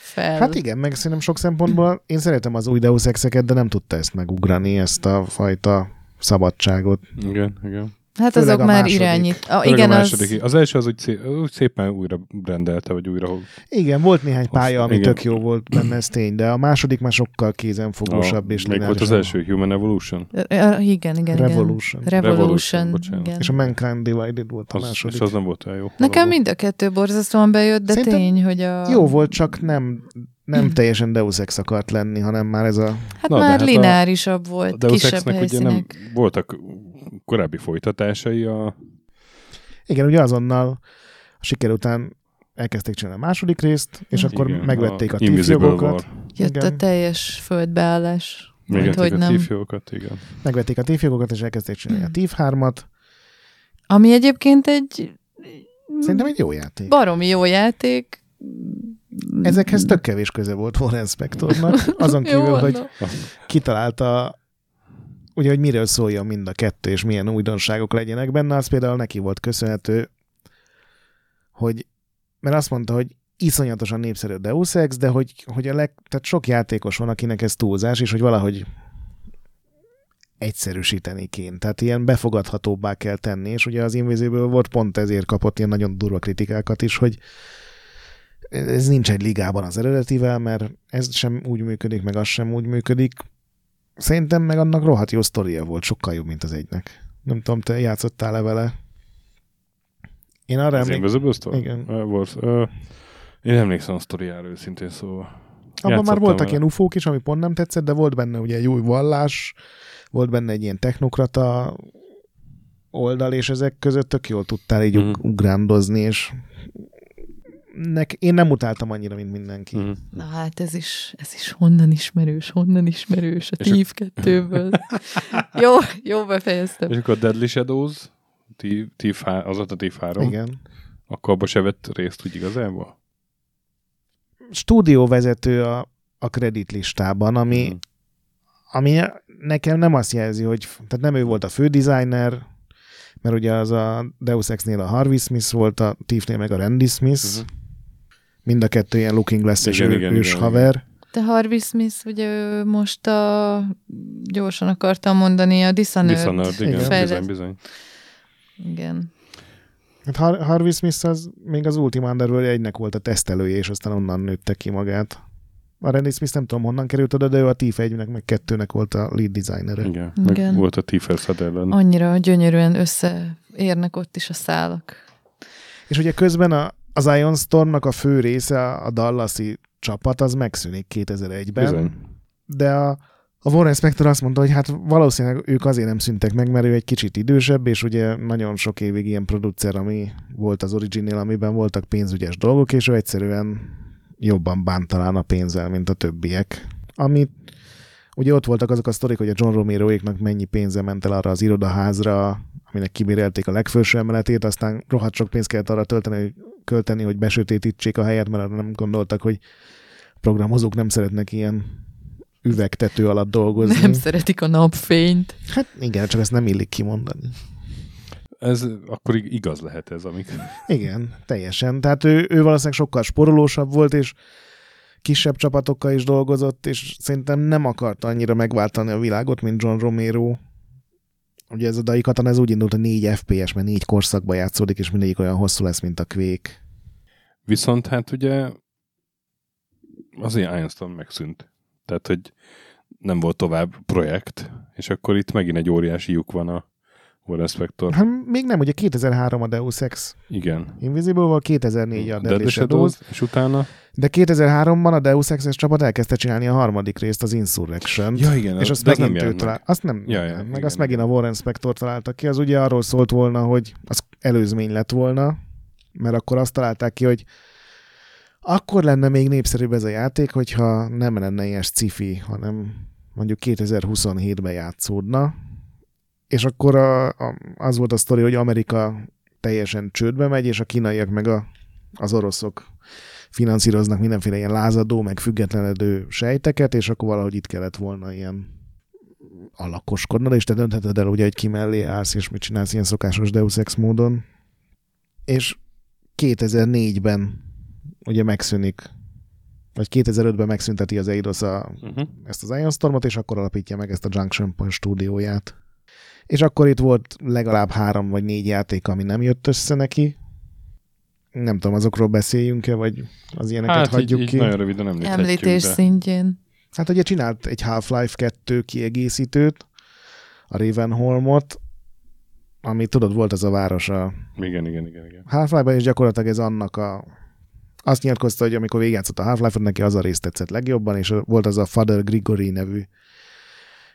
Fel. Hát igen, meg szerintem sok szempontból én szeretem az új Deus Ex-eket, de nem tudta ezt megugrani, ezt a fajta szabadságot. Igen, igen. Hát főleg azok már irányít. A, igen, a második. Az... az első az úgy, szé... úgy szépen újra rendelte, vagy újra... Igen, volt néhány pálya, ami igen. Tök jó volt benne, ez tény, de a második már sokkal kézenfogósabb. A, és még volt az első, Human Evolution? A, igen, igen. Revolution. Igen. Revolution, Revolution igen. És a Mankind Divided volt a az, második. És az nem volt olyan jó. Nekem való. Mind a kettő borzasztóan bejött, de szerintem tény, hogy a... Jó volt, csak nem... Nem teljesen Deus Ex akart lenni, hanem már ez a... Hát na, már hát lineárisabb volt, a Deus kisebb helyszínek. Nem voltak korábbi folytatásai a... Igen, ugye azonnal a siker után elkezdték csinálni a második részt, és hát akkor igen, megvették a tívjogokat. Jött igen. A teljes földbeállás. Megvették a tívjogokat, igen. Megvették a tívjogokat, és elkezdték csinálni hmm. a tív hármat. Ami egyébként egy... Szerintem egy jó játék. Baromi jó játék. Ezekhez tök kevés köze volt Warren Spectornak, azon kívül, jó, hogy na. Kitalálta, ugye, hogy miről szóljon mind a kettő, és milyen újdonságok legyenek benne, az például neki volt köszönhető, hogy, mert azt mondta, hogy iszonyatosan népszerű a Deus Ex, de hogy, hogy a leg, tehát sok játékos van, akinek ez túlzás, és hogy valahogy egyszerűsíteni kéne. Tehát ilyen befogadhatóbbá kell tenni, és ugye az Invisible War pont ezért kapott ilyen nagyon durva kritikákat is, hogy ez nincs egy ligában az eredetivel, mert ez sem úgy működik, meg az sem úgy működik. Szerintem meg annak rohadt jó sztoria volt, sokkal jobb, mint az egynek. Nem tudom, te játszottál-e vele? Én arra emlékszem... Az Invisible Story? Igen. Uh, volt, uh, én emlékszem a sztoriára őszintén, szóval... Abban már voltak vele. Ilyen ufók is, ami pont nem tetszett, de volt benne ugye egy új vallás, volt benne egy ilyen technokrata oldal, és ezek között tök jól tudtál így mm. ugrándozni, és... Nek, én nem utáltam annyira, mint mindenki. Mm. Na hát ez is, ez is honnan ismerős, honnan ismerős a Tív kettőből. jó, jó befejeztem. És akkor a Deadly Shadows, tív, tív, az a tív három, igen. Akkor abba se vett részt, úgy igazából? Stúdióvezető a, a kreditlistában, ami, mm. ami nekem nem azt jelzi, hogy tehát nem ő volt a fő designer, mert ugye az a Deus Ex-nél a Harvey Smith volt, a Thiefnél meg a Randy Smith. Uh-huh. Mind a kettő ilyen Looking Glass és ős haver. De Harvey Smith, ugye most a, gyorsan akartam mondani, a Dishonored. Dishonored, igen, igen. Bizony, bizony. Igen. Hát Har- Harvey Smith az még az Ultima Underworld egynek volt a tesztelője, és aztán onnan nőtte ki magát. A Randy Smith nem tudom honnan került oda, de ő a Thief egynek, meg kettőnek volt a lead designere. Igen, igen. Volt a Thief Sutherland. Annyira gyönyörűen összeérnek ott is a szálak. És ugye közben a, az Ion Stormnak a fő része, a Dallasi csapat, az megszűnik kétezer-egyben. Bizony. De a, a Warren Spector azt mondta, hogy hát valószínűleg ők azért nem szűntek meg, mert ő egy kicsit idősebb, és ugye nagyon sok évig ilyen producer, ami volt az Originnél, amiben voltak pénzügyes dolgok, és ő egyszerűen jobban bánt talán a pénzzel, mint a többiek. Ami, ugye ott voltak azok a sztorik, hogy a John Romeroéknak mennyi pénze ment el arra az irodaházra, aminek kibérelték a legfelső emeletét, aztán rohadt sok pénzt kellett arra tölteni, hogy, költeni, hogy besötétítsék a helyet, mert nem gondoltak, hogy programozók nem szeretnek ilyen üvegtető alatt dolgozni. Nem szeretik a napfényt. Hát igen, csak ezt nem illik kimondani. Ez akkor igaz lehet ez, amik... Igen, teljesen. Tehát ő, ő valószínűleg sokkal sporolósabb volt, és kisebb csapatokkal is dolgozott, és szerintem nem akarta annyira megváltani a világot, mint John Romero. Ugye ez a Dai Katana, ez úgy indult, hogy négy ef pé es, mert négy korszakban játszódik, és mindegyik olyan hosszú lesz, mint a Quake. Viszont hát ugye azért Einstein megszűnt. Tehát, hogy nem volt tovább projekt, és akkor itt megint egy óriási lyuk van a War-Inspector. Hát még nem, ugye kétezer-három a Deus Ex. Igen. Invisible-val kétezer-négy a Deadly Shadows. És utána? De kétezer-háromban a Deus Ex-es csapat elkezdte csinálni a harmadik részt, az Insurrection-t. Ja, igen. És azt megint ő talál... Azt nem, ja, igen, meg igen. Azt megint a War-Inspector találta ki. Az ugye arról szólt volna, hogy az előzmény lett volna, mert akkor azt találták ki, hogy akkor lenne még népszerűbb ez a játék, hogyha nem lenne ilyen sci-fi, hanem mondjuk kétezer-huszonhétben játszódna. És akkor a, a, az volt a sztori, hogy Amerika teljesen csődbe megy, és a kínaiak meg a, az oroszok finanszíroznak mindenféle ilyen lázadó, meg függetlenedő sejteket, és akkor valahogy itt kellett volna ilyen alakoskodnod, és te döntheted el, ugye, hogy ki mellé állsz, és mit csinálsz ilyen szokásos Deus Ex módon. És kétezer-négyben ugye megszűnik, vagy kétezer-ötben megszünteti az Eidos a, uh-huh. ezt az Ion Stormot, és akkor alapítja meg ezt a Junction Point stúdióját. És akkor itt volt legalább három vagy négy játék, ami nem jött össze neki. Nem tudom, azokról beszéljünk-e, vagy az ilyeneket hát, hagyjuk így, ki. Hát, nagyon röviden említhetjük. Említés de. Szintjén. Hát ugye csinált egy Half-Life kettő kiegészítőt, a Ravenholmot, ami tudod, volt ez a város a... Igen, igen, igen. igen. Half-Life-ben is gyakorlatilag ez annak a... Azt nyilatkozta, hogy amikor végigjátszott a Half-Life-ot, neki az a rész tetszett legjobban, és volt az a Father Grigory nevű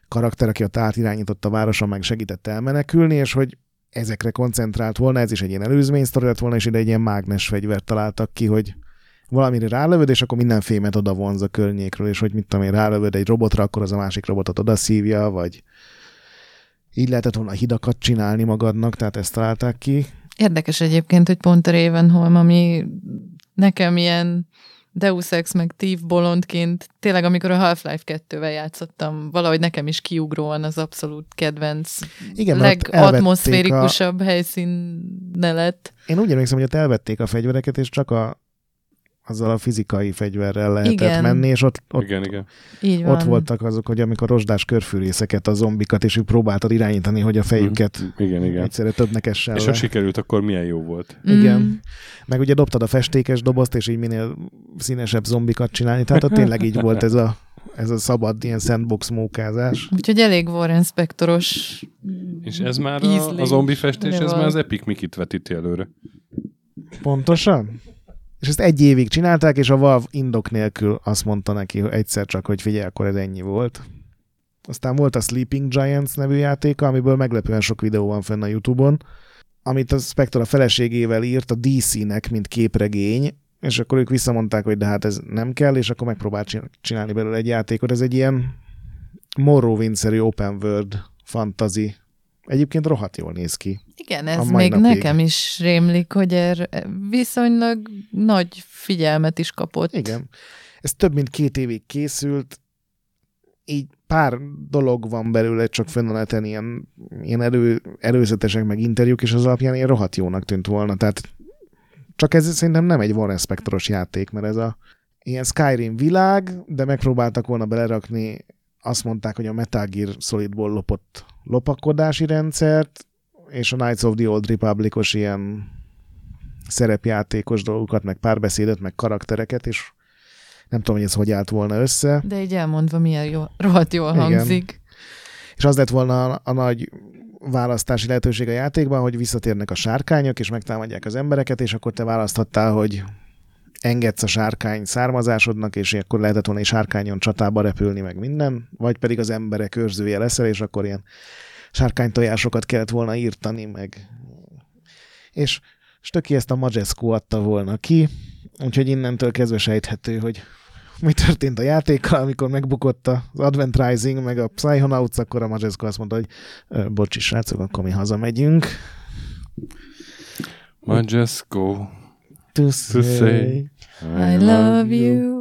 karakter, aki ott átirányított a városon, meg segített elmenekülni, és hogy ezekre koncentrált volna, ez is egy ilyen előzmény sztori lett volna, és ide egy ilyen mágnes fegyvert találtak ki, hogy valamire rálövöd, és akkor minden fémet oda vonz a környékről, és hogy mit tudom én, rálövöd egy robotra, akkor az a másik robotot odaszívja, vagy így lehetett volna hidakat csinálni magadnak, tehát ezt találták ki. Érdekes egyébként, hogy pont a Ravenholm, ami nekem ilyen Deus Ex meg Thief bolondként, tényleg amikor a Half-Life kettővel játszottam, valahogy nekem is kiugróan az abszolút kedvenc, igen, legatmoszférikusabb a... helyszíne lett. Én úgy emlékszem, hogy ott elvették a fegyvereket, és csak a, azzal a fizikai fegyverrel lehetett igen. menni, és ott, ott, igen, igen. Így van. Ott voltak azok, hogy amikor rozsdás körfűrészeket, a zombikat, és ők próbáltad irányítani, hogy a fejüket mm. igen, igen. egyszerre többnek essel. És ha sikerült, akkor milyen jó volt. Igen. Mm. Meg ugye dobtad a festékes dobozt, és így minél színesebb zombikat csinálni, tehát ott tényleg így volt ez a, ez a szabad ilyen sandbox mókázás. Úgyhogy elég War-Inspectoros. És ez már a, a zombi festés, ez már az Epic Mickey-t vetíti előre. Pontosan? És ezt egy évig csinálták, és a Valve indok nélkül azt mondta neki egyszer csak, hogy figyelj, akkor ez ennyi volt. Aztán volt a Sleeping Giants nevű játéka, amiből meglepően sok videó van fenn a YouTube-on, amit a Spector a feleségével írt a dé cé-nek, mint képregény, és akkor ők visszamondták, hogy de hát ez nem kell, és akkor megpróbált csinálni belőle egy játékot. Ez egy ilyen Morrowind-szerű open world fantasy. Egyébként rohadt jól néz ki. Igen, ez még napig. Nekem is rémlik, hogy er viszonylag nagy figyelmet is kapott. Igen. Ez több mint két évig készült, így pár dolog van belőle, csak fönn a neten ilyen, ilyen elő, előzetesek meg interjúk, és az alapján ilyen rohadt jónak tűnt volna. Tehát csak ez szerintem nem egy War-Inspectoros játék, mert ez a ilyen Skyrim világ, de megpróbáltak volna belerakni, azt mondták, hogy a Metal Gear Solidból lopott lopakodási rendszert, és a Knights of the Old Republic-os ilyen szerepjátékos dolgokat, meg párbeszédet, meg karaktereket, és nem tudom, hogy ez hogy állt volna össze. De így elmondva milyen jó, rohadt jól hangzik. Igen. És az lett volna a, a nagy választási lehetőség a játékban, hogy visszatérnek a sárkányok, és megtámadják az embereket, és akkor te választhattál, hogy engedsz a sárkány származásodnak, és akkor lehetett volna egy sárkányon csatába repülni, meg minden, vagy pedig az emberek őrzője leszel, és akkor ilyen sárkánytojásokat kellett volna írtani, meg... És Stöki ezt a Majesco adta volna ki, Úgyhogy innentől kezdve sejthető, hogy mi történt a játékkal, amikor megbukott az Advent Rising, meg a Psychonauts, akkor a Majesco azt mondta, hogy bocsi srácok, akkor mi hazamegyünk. Majesco to, to say I love you.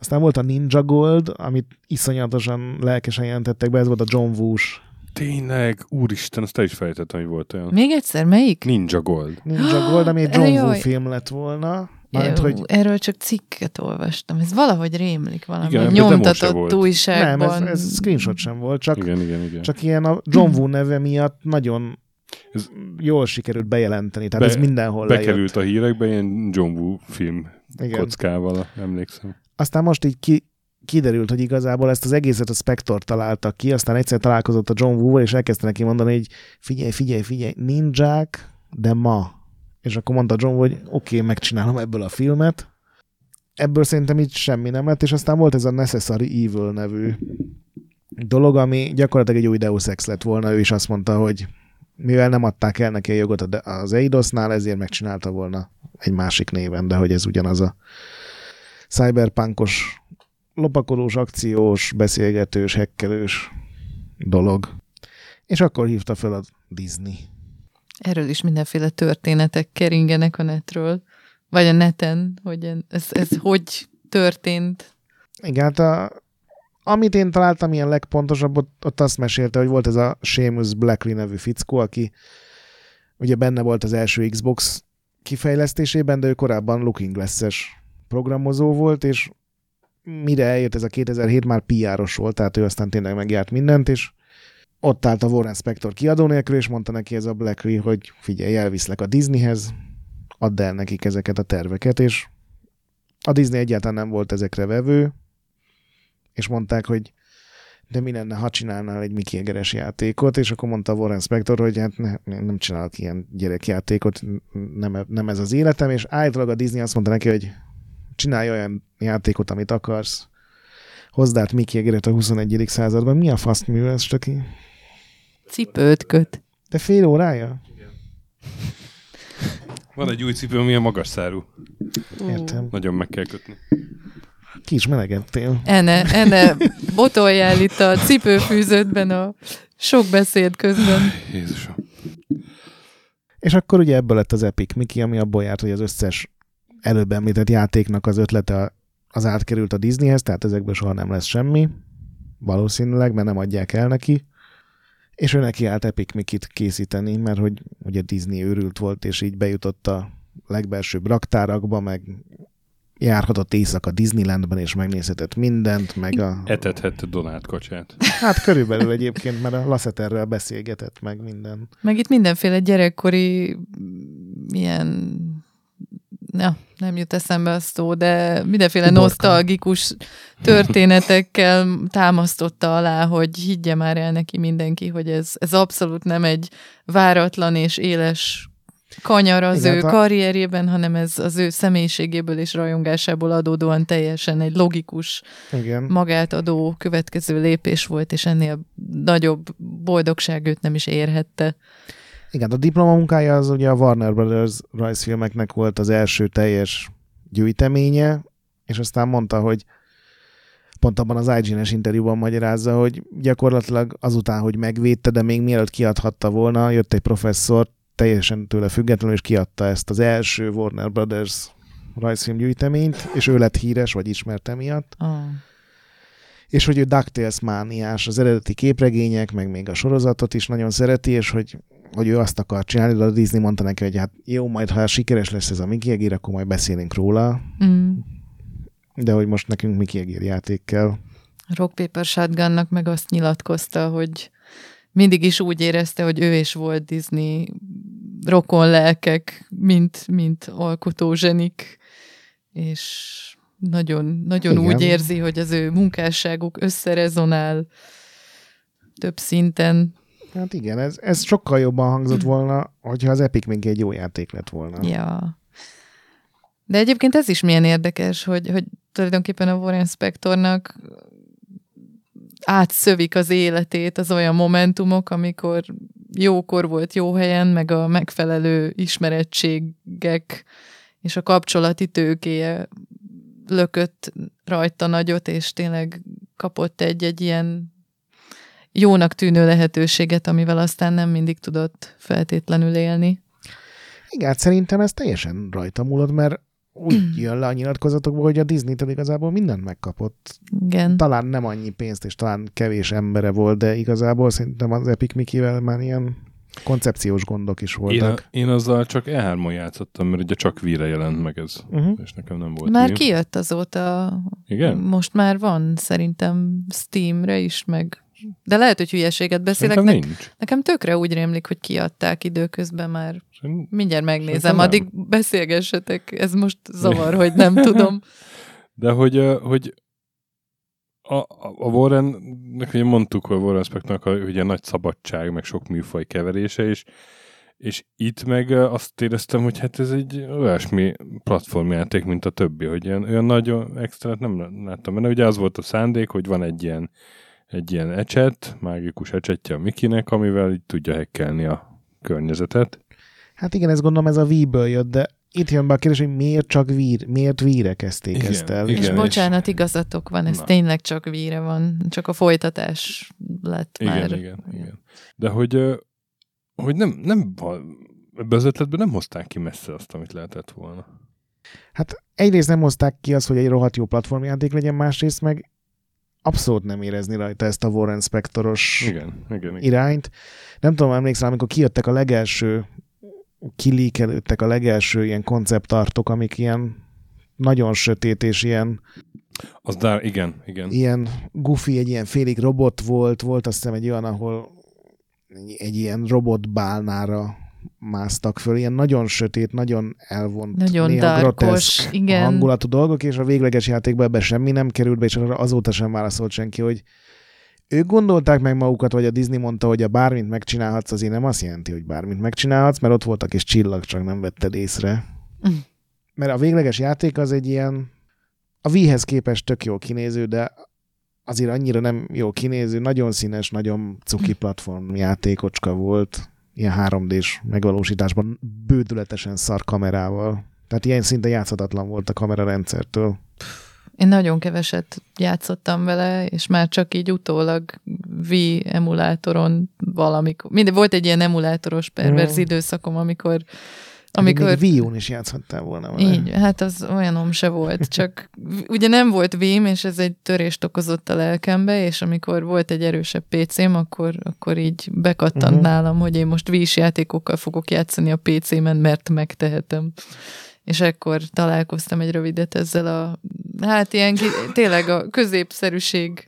Aztán volt a Ninja Gold, amit iszonyatosan lelkesen jelentettek be, ez volt a John Woo-s. Tényleg, úristen, azt el is fejtettem, hogy volt olyan. Még egyszer, melyik? Ninja Gold. Ninja Gold, ami egy John Woo film lett volna. Mármint, hogy... Erről csak cikket olvastam. Ez valahogy rémlik valami. Igen, nyomtatott újságban. Nem, ez, ez screenshot sem volt, csak, igen, igen, igen. csak ilyen a John Woo neve miatt nagyon ez jól sikerült bejelenteni. Tehát be, ez mindenhol bekerült lejött. A hírekbe, ilyen John Woo film igen. kockával, emlékszem. Aztán most így ki, kiderült, hogy igazából ezt az egészet a Spector találta ki, aztán egyszer találkozott a John Woo-val, és elkezdte neki mondani, hogy figyelj, figyelj, figyelj, ninják, de ma. És akkor mondta John Woo, hogy oké, okay, megcsinálom ebből a filmet. Ebből szerintem így semmi nem lett, és aztán volt ez a Necessary Evil nevű dolog, ami gyakorlatilag egy új Deus Ex lett volna. Ő is azt mondta, hogy mivel nem adták el neki a jogot az Eidosnál, ezért megcsinálta volna egy másik néven, de hogy ez ugyanaz a cyberpunkos, lopakodós, akciós, beszélgetős, hekkelős dolog. És akkor hívta fel a Disney. Erről is mindenféle történetek keringenek a netről, vagy a neten, hogy ez, ez hogy történt. Igen, hát a, amit én találtam ilyen legpontosabb, ott, ott azt mesélte, hogy volt ez a Seamus Blackley nevű fickó, aki ugye benne volt az első Xbox kifejlesztésében, de ő korábban Looking Glass-es programozó volt, és mire eljött ez a kétezer-hét, már pé er-os volt, tehát ő aztán tényleg megjárt mindent, és ott állt a Warren Spector kiadó nélkül, és mondta neki ez a Blackley, hogy figyelj, elviszlek a Disneyhez, add el nekik ezeket a terveket, és a Disney egyáltalán nem volt ezekre vevő, és mondták, hogy de mi lenne, ha csinálnál egy Mickey Egeres játékot, és akkor mondta Warren Spector, hogy hát ne, nem csinálok ilyen gyerekjátékot, nem, nem ez az életem, és állítólag a Disney azt mondta neki, hogy csinálj olyan játékot, amit akarsz. Hozd át Mickey Egeret a huszonegyedik században. Mi a fasz művelsz, Csaki? Cipőt köt. De fél órája? Igen. Van egy új cipő, ami a magas szárú. Értem. Nagyon meg kell kötni. Ki is melegedtél. Ene, ene, botoljál itt a cipőfűződben a sok beszéd közben. Jézusom. És akkor ugye ebből lett az Epic Mickey, ami abból járt, hogy az összes előbb említett játéknak az ötlete az átkerült a Disneyhez, tehát ezekből soha nem lesz semmi, valószínűleg, mert nem adják el neki, és ő neki állt Epic Mickey-t készíteni, mert hogy ugye Disney őrült volt, és így bejutott a legbelsőbb raktárakba, meg járhatott éjszaka Disneylandben, és megnézhetett mindent, meg a... Etethette Donald kacsát. Hát körülbelül egyébként, mert a Lasseterrel beszélgetett meg minden. Meg itt mindenféle gyerekkori ilyen... Ja, nem jut eszembe a szó, de mindenféle Borka. Nosztalgikus történetekkel támasztotta alá, hogy higgye már el neki mindenki, hogy ez, ez abszolút nem egy váratlan és éles kanyar az igen, ő a... karrierjében, hanem ez az ő személyiségéből és rajongásából adódóan teljesen egy logikus, igen. magát adó következő lépés volt, és ennél nagyobb boldogság őt nem is érhette. Igen, a diplomamunkája az ugye a Warner Brothers rajzfilmeknek volt az első teljes gyűjteménye, és aztán mondta, hogy pont abban az i gé en-es interjúban magyarázza, hogy gyakorlatilag azután, hogy megvédte, de még mielőtt kiadhatta volna, jött egy professzor teljesen tőle függetlenül, és kiadta ezt az első Warner Brothers rajzfilmgyűjteményt, és ő lett híres, vagy ismerte miatt. Oh. És hogy ő DuckTales mániás, az eredeti képregények, meg még a sorozatot is nagyon szereti, és hogy hogy ő azt akar csinálni, de a Disney mondta neki, hogy hát jó, majd ha sikeres lesz ez a Mickey Egér, akkor majd beszélünk róla. Mm. De hogy most nekünk Mickey Egér játék kell. Rock Paper Shotgunnak meg azt nyilatkozta, hogy mindig is úgy érezte, hogy ő és Walt Disney rokon lelkek, mint, mint alkotó zsenik, és nagyon, nagyon úgy érzi, hogy az ő munkásságuk összerezonál több szinten. Hát igen, ez, ez sokkal jobban hangzott volna, hogyha az Epic még egy jó játék lett volna. Ja. De egyébként ez is milyen érdekes, hogy, hogy tulajdonképpen a Warren Spectornak átszövik az életét az olyan momentumok, amikor jókor volt jó helyen, meg a megfelelő ismerettségek és a kapcsolati tőkéje lökött rajta nagyot, és tényleg kapott egy-egy ilyen jónak tűnő lehetőséget, amivel aztán nem mindig tudott feltétlenül élni. Igen, szerintem ez teljesen rajta múlott, mert úgy jön le a nyilatkozatokból, hogy a Disney-től igazából mindent megkapott. Igen. Talán nem annyi pénzt, és talán kevés embere volt, de igazából szerintem az Epic Mickey-vel már ilyen koncepciós gondok is voltak. Én, én azzal csak E három-on játszottam, mert ugye csak Wii-re jelent meg ez, uh-huh. és nekem nem volt. Már kijött azóta. Igen? Most már van szerintem Steamre is, meg... De lehet, hogy hülyeséget beszélek. Ne- nekem tökre úgy rémlik, hogy kiadták időközben már. Szerintem mindjárt megnézem, addig beszélgessetek. Ez most zavar, hogy nem tudom. De hogy, hogy a, a Warren-nek, ugye mondtuk, hogy a Warren Spectornak a ugye nagy szabadság, meg sok műfaj keverése is, és itt meg azt éreztem, hogy hát ez egy olyasmi platformjáték, mint a többi, hogy ilyen, olyan nagy extrát nem láttam benne. Ugye az volt a szándék, hogy van egy ilyen egy ilyen ecset, mágikus ecsetje a Mickeynek, amivel így tudja hekkelni a környezetet. Hát igen, ezt gondolom ez a Wii-ből jött, de itt jön be a kérdés, hogy miért csak Wii, miért Wii-re kezdték igen, ezt el. Igen, és bocsánat, és... igazatok van, ez na. Tényleg csak Wii-re van, csak a folytatás lett igen, már. Igen, igen. De hogy, hogy nem, nem ebben az ötletben nem hozták ki messze azt, amit lehetett volna. Hát egyrészt nem hozták ki azt, hogy egy rohadt jó platformjáték legyen, másrészt meg abszolút nem érezni rajta ezt a Warren Spectoros igen, igen, igen. irányt. Nem tudom, emlékszel, amikor kijöttek a legelső, kilíkelődtek a legelső ilyen konceptartok, amik ilyen nagyon sötét és ilyen... Az dár, igen, igen. Ilyen goofy, egy ilyen félig robot volt, volt azt hiszem egy olyan, ahol egy ilyen robotbálnára másztak föl, ilyen nagyon sötét, nagyon elvont, nagyon néha groteszk hangulatú dolgok, és a végleges játékban ebbe semmi nem került be, és azóta sem válaszolt senki, hogy ők gondolták meg magukat, vagy a Disney mondta, hogy a bármit megcsinálhatsz, azért nem azt jelenti, hogy bármit megcsinálhatsz, mert ott voltak és csillag, csak nem vetted észre. Mm. Mert a végleges játék az egy ilyen, a Wii-hez képest tök jó kinéző, de azért annyira nem jó kinéző, nagyon színes, nagyon cuki platform játékocska volt, ilyen három dés megvalósításban bődületesen szar kamerával. Tehát ilyen szinte játszhatatlan volt a kamerarendszertől. Én nagyon keveset játszottam vele, és már csak így utólag Wii emulátoron valamikor. Mindegy, volt egy ilyen emulátoros perverz mm. időszakom, amikor... amikor még Wii U-n is játszhattál volna vele. Így, hát az olyanom se volt, csak ugye nem volt Wii-m, és ez egy törést okozott a lelkembe, és amikor volt egy erősebb pé cém, akkor, akkor így bekattant uh-huh. nálam, hogy én most Wii-s játékokkal fogok játszani a pé cémen, mert megtehetem. És ekkor találkoztam egy rövidet ezzel a, hát ilyen tényleg a középszerűség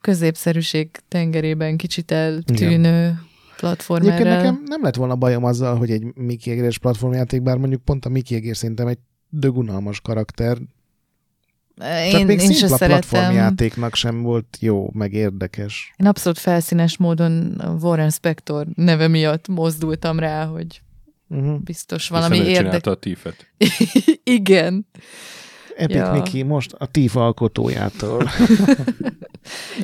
középszerűség tengerében kicsit eltűnő igen. platformerrel. Egyébként nekem nem lett volna bajom azzal, hogy egy Mickey Egér-es platformjáték, bár mondjuk pont a Mickey Egér szerintem egy dögunalmas karakter. Én, csak még én szimpla platformjátéknak sem volt jó, meg érdekes. Én abszolút felszínes módon Warren Spector neve miatt mozdultam rá, hogy uh-huh. biztos valami érdekes. A tífet. Igen. Epic ja. Mickey most a tíf alkotójától.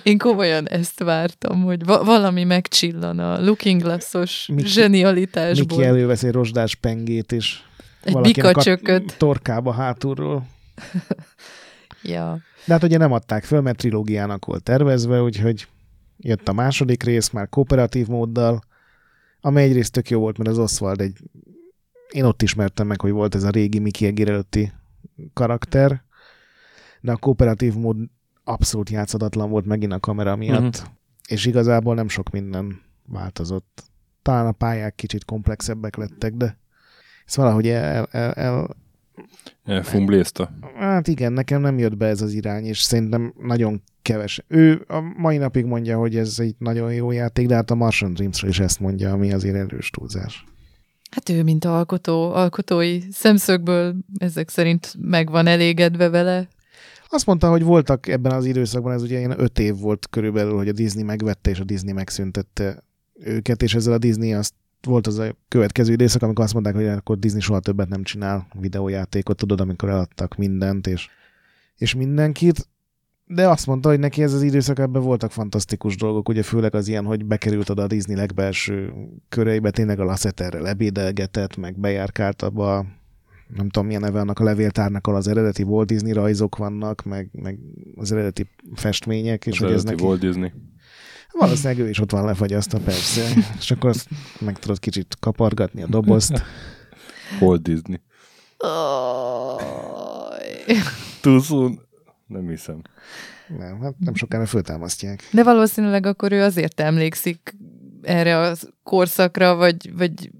Én komolyan ezt vártam, hogy va- valami megcsillan a Looking Glass-os zsenialitásból. Mickey elővesz egy rozsdás pengét, és egy valakinek a torkába hátulról. ja. De hát ugye nem adták föl, mert trilógiának volt tervezve, úgyhogy jött a második rész, már kooperatív móddal, ami egyrészt tök jó volt, mert az Oswald egy... Én ott ismertem meg, hogy volt ez a régi Mickey Egér előtti karakter, de a kooperatív mód abszolút játszhatatlan volt megint a kamera miatt, uh-huh. és igazából nem sok minden változott. Talán a pályák kicsit komplexebbek lettek, de ez valahogy el... el, el elfumblézta. Hát igen, nekem nem jött be ez az irány, és szerintem nagyon keves. Ő a mai napig mondja, hogy ez egy nagyon jó játék, de hát a Martian Dreamsről is ezt mondja, ami azért erős túlzás. Hát ő, mint alkotó, alkotói szemszögből ezek szerint meg van elégedve vele. Azt mondta, hogy voltak ebben az időszakban, ez ugye ilyen öt év volt körülbelül, hogy a Disney megvette, és a Disney megszüntette őket, és ezzel a Disney azt volt az a következő időszak, amikor azt mondták, hogy akkor Disney soha többet nem csinál videójátékot, tudod, amikor eladtak mindent, és, és mindenkit. De azt mondta, hogy neki ez az időszak, ebben voltak fantasztikus dolgok, ugye főleg az ilyen, hogy bekerült oda a Disney legbelső köreibe, tényleg a Lasseterrel ebédelgetett, meg bejárkált abba a nem tudom, milyen neve annak a levéltárnak, ahol az eredeti Walt Disney rajzok vannak, meg, meg az eredeti festmények. És az eredeti neki... Walt Disney. Valószínűleg ő is ott van lefagyasztva, persze. És akkor azt meg tudod kicsit kapargatni a dobozt. Walt Disney. Tuszun. Nem hiszem. Nem, hát nem sokára föltámasztják. De valószínűleg akkor ő azért emlékszik erre a korszakra, vagy, vagy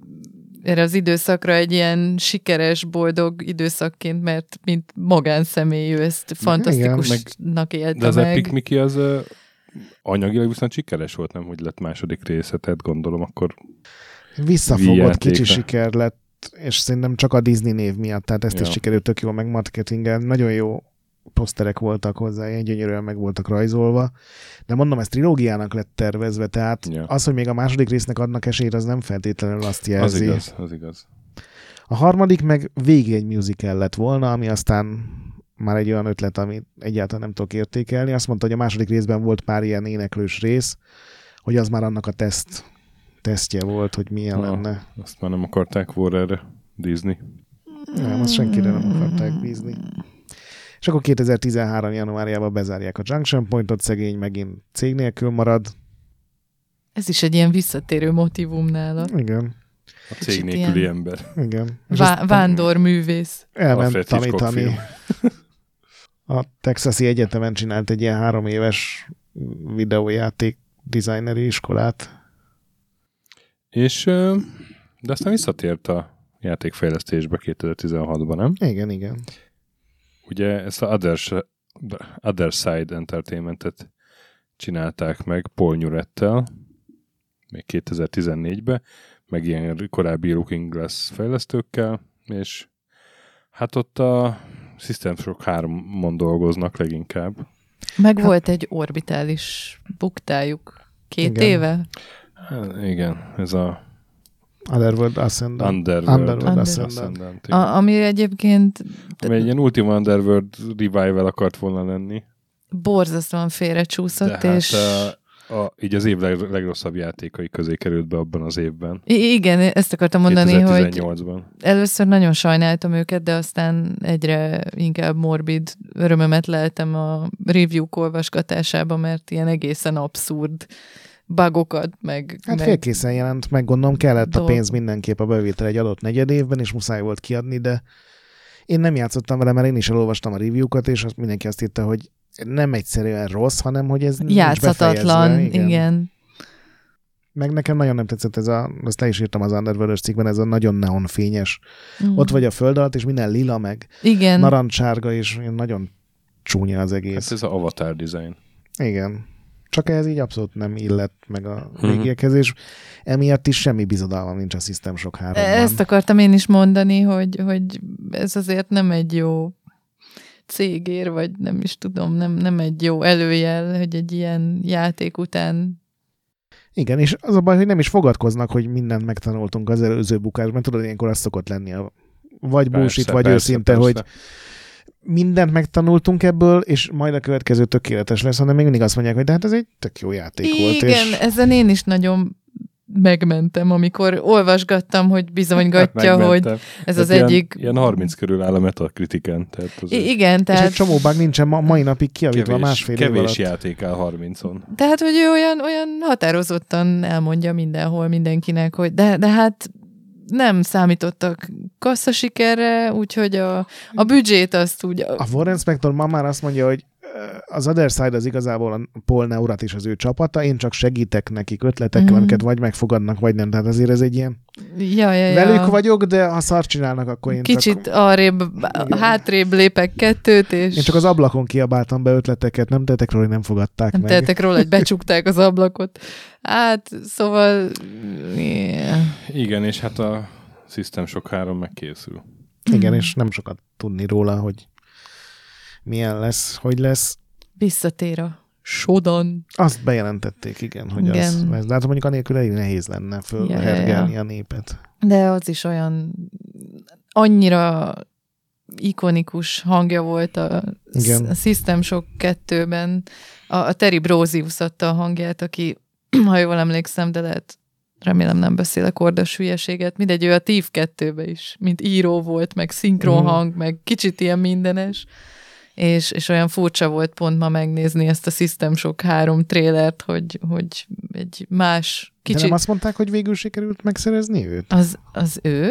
erre az időszakra egy ilyen sikeres, boldog időszakként, mert mint magánszemély ő ezt fantasztikusnak élte meg. De az meg. Epic Mickey az uh, anyagilag viszont sikeres volt, nem? Hogy lett második része, tehát gondolom akkor... Visszafogott, kicsi siker lett, és szerintem csak a Disney név miatt, tehát ezt ja. is sikerült tök jól megmarketinggel. Nagyon jó poszterek voltak hozzá, ilyen gyönyörűen meg voltak rajzolva, de mondom, ez trilógiának lett tervezve, tehát ja. az, hogy még a második résznek adnak esélyt, az nem feltétlenül azt jelzi. Az igaz, az igaz. A harmadik meg végig egy musical lett volna, ami aztán már egy olyan ötlet, amit egyáltalán nem tudok értékelni. Azt mondta, hogy a második részben volt pár ilyen éneklős rész, hogy az már annak a teszt, tesztje volt, hogy milyen ha, lenne. Azt már nem akarták volna erre bízni. Nem, azt senkire nem akarták bízni. És akkor kétezer-tizenhárom januárjában bezárják a Junction Pointot, szegény megint cég nélkül marad. Ez is egy ilyen visszatérő motivum nála. Igen. A cég nélküli ilyen... ember. Igen. Vá- vándorművész. Elment tanítani. A Texasi Egyetemen csinált egy ilyen három éves videójáték designeri iskolát. És de aztán visszatért a játékfejlesztésbe kétezer-tizenhatban, nem? Igen, igen. Ugye ezt a Others, Other Side Entertainmentet csinálták meg Paul Newrettel még kétezer-tizennégyben, meg ilyen korábbi Looking Glass fejlesztőkkel, és hát ott a System Shock hármon dolgoznak leginkább. Meg hát, volt egy orbitális buktájuk két igen. éve. Hát, igen, ez a Underworld Ascendant. Underworld, Underworld Ascendant. Ascendant a, ami egyébként... Ami egy ilyen Ultima Underworld revival akart volna lenni. Borzasztóan félrecsúszott, és... Hát a, a, így az év leg, legrosszabb játékai közé került be abban az évben. I- igen, ezt akartam mondani, kétezer-tizennyolcban. Hogy először nagyon sajnáltam őket, de aztán egyre inkább morbid örömömet leltem a review-k olvasgatásába, mert ilyen egészen abszurd bugokat, meg... Hát meg félkészen jelent, meg gondolom kellett dolg. A pénz mindenképp a bevétel egy adott negyed évben, és muszáj volt kiadni, de én nem játszottam vele, mert én is elolvastam a review-kat, és azt mindenki azt hitte, hogy nem egyszerűen rossz, hanem hogy ez játszhatatlan, nincs igen. igen. Meg nekem nagyon nem tetszett ez a, azt le is írtam az Underworld-ös cikkben, ez a nagyon neonfényes. Mm. Ott vagy a föld alatt, és minden lila, meg igen. narancsárga, és nagyon csúnya az egész. Hát ez az avatar design. Igen. Csak ez így abszolút nem illett meg a régiekhez, és emiatt is semmi bizodalmam nincs a System Shock háromban. Ezt akartam én is mondani, hogy, hogy ez azért nem egy jó cégér, vagy nem is tudom, nem, nem egy jó előjel, hogy egy ilyen játék után... Igen, és az a baj, hogy nem is fogadkoznak, hogy mindent megtanultunk az előző bukásban. Tudod, ilyenkor az szokott lenni a vagy bullshit, vagy őszinte, hogy... mindent megtanultunk ebből, és majd a következő tökéletes lesz, hanem még mindig azt mondják, hogy de hát ez egy tök jó játék igen, volt. Igen, és... ezen én is nagyon megmentem, amikor olvasgattam, hogy bizonygatja, hát hogy ez de az ilyen, egyik... Ilyen harminc körül áll a Metacritiken. Tehát az I- igen, tehát... És egy csomó bug nincsen ma, mai napig kiavítva másfél év alatt. Kevés játék áll harmincon. Tehát, hogy ő olyan, olyan határozottan elmondja mindenhol mindenkinek, hogy de, de hát... nem számítottak kasszasikerre, úgyhogy a, a büdzsét azt úgy... A Warren Spector ma már azt mondja, hogy az Other Side az igazából a Paul Neurat és az ő csapata, én csak segítek nekik ötletekkel, mm-hmm. amiket vagy megfogadnak, vagy nem. Tehát azért ez egy ilyen... Ja, ja, ja. Velük vagyok, de ha szart csinálnak, akkor én kicsit csak... arrébb, hátrébb lépek kettőt, és... Én csak az ablakon kiabáltam be ötleteket, nem tettek róla, hogy nem fogadták nem meg. Nem tettek róla, hogy becsukták az ablakot. Hát, szóval... Yeah. Igen, és hát a System Shock három megkészül. Igen, és nem sokat tudni róla, hogy milyen lesz, hogy lesz. Visszatér a Shodan. Azt bejelentették, igen, hogy igen. az lesz. De hát mondjuk anélkül elég nehéz lenne fölhergelni a népet. De az is olyan annyira ikonikus hangja volt a, a System Shock kettőben. A, a Terry Brosius adta a hangját, aki, ha jól emlékszem, de lehet Remélem nem beszélek ordas hülyeséget. Mindegy, ő a té í vé kettőbe is, mint író volt, meg szinkronhang, mm. meg kicsit ilyen mindenes. És, és olyan furcsa volt pont ma megnézni ezt a System Shock három trélert, hogy, hogy egy más kicsit... De nem azt mondták, hogy végül sikerült megszerezni őt? Az, az ő?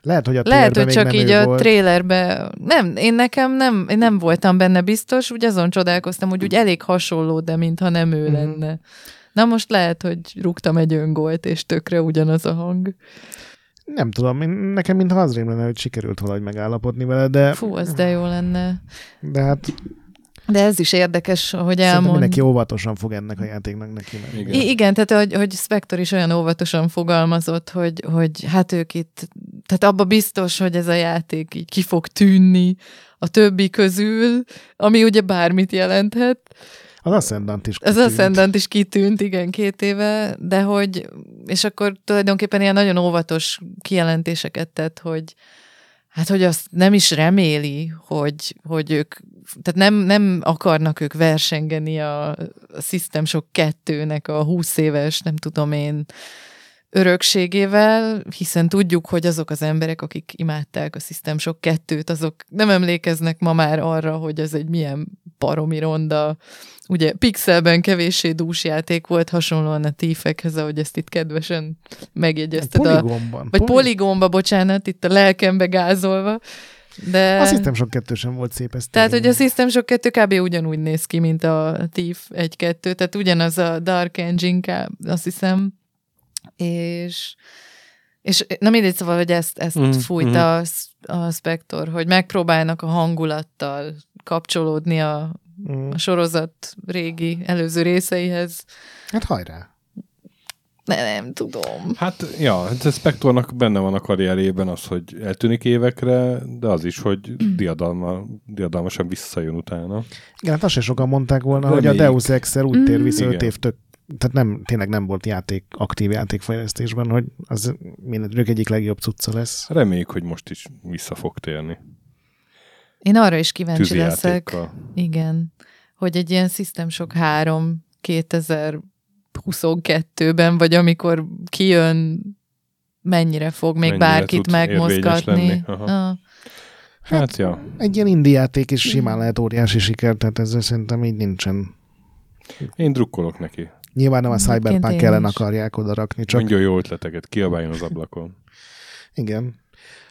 Lehet, hogy a Lehet, hogy csak így a trélerbe... Nem, én nekem nem, én nem voltam benne biztos, úgy azon csodálkoztam, hogy úgy elég hasonló, de mintha nem ő mm. lenne. Na most lehet, hogy rúgtam egy öngolt, és tökre ugyanaz a hang. Nem tudom, nekem mintha az rém lenne, hogy sikerült valahogy megállapodni vele, de... Fú, az de jó lenne. De hát... De ez is érdekes, hogy elmond... Szerintem mindenki óvatosan fog ennek a játéknak neki menni. Igen. I- igen, tehát hogy, hogy Spector is olyan óvatosan fogalmazott, hogy, hogy hát ők itt... Tehát abba biztos, hogy ez a játék így ki fog tűnni a többi közül, ami ugye bármit jelenthet. Az Ascendant is kitűnt. Az Ascendant is kitűnt, igen, két éve, de hogy, és akkor tulajdonképpen ilyen nagyon óvatos kijelentéseket tett, hogy hát, hogy azt nem is reméli, hogy, hogy ők, tehát nem, nem akarnak ők versengeni a, a System Shock kettőnek a húsz éves, nem tudom én, örökségével, hiszen tudjuk, hogy azok az emberek, akik imádták a System Shock kettőt, azok nem emlékeznek ma már arra, hogy ez egy milyen baromi ronda, ugye pixelben kevéssé dús játék volt, hasonlóan a tífekhez, ahogy ezt itt kedvesen megjegyezted. A poligonban. A, vagy poligonban, bocsánat, itt a lelkembe gázolva. De... A System Shock kettő sem volt szép. Ezt tehát, hogy a System Shock kettő kb. Ugyanúgy néz ki, mint a Thief egy kettő, tehát ugyanaz a Dark Engine, azt hiszem, és, és na mindegy, szóval, hogy ezt, ezt mm, fújt mm. A, a Spector, hogy megpróbálnak a hangulattal kapcsolódni a, mm. a sorozat régi előző részeihez. Hát hajrá! Ne, nem tudom. Hát, ja, a Spectornak benne van a karrierében az, hogy eltűnik évekre, de az is, hogy diadalma, diadalmasan visszajön utána. Igen, hát azt sem sokan mondták volna, de hogy még... a Deus Ex-el úgy tér vissza öt év tök. Tehát nem, tényleg nem volt játék, aktív játékfejlesztésben, hogy az mindegyik egyik legjobb cucca lesz. Reméljük, hogy most is vissza fog térni. Én arra is kíváncsi leszek, igen, hogy egy ilyen System Shock három kétezer-huszonkettőben, vagy amikor kijön, mennyire fog még mennyire bárkit megmozgatni. Hát, hát ja. Egy ilyen indie játék is simán lehet óriási siker, tehát ezzel szerintem így nincsen. Én drukkolok neki. Nyilván nem a Cyberpunk ellen akarják oda rakni. Csak... Mondja jó ötleteket, kiabáljon az ablakon. Igen.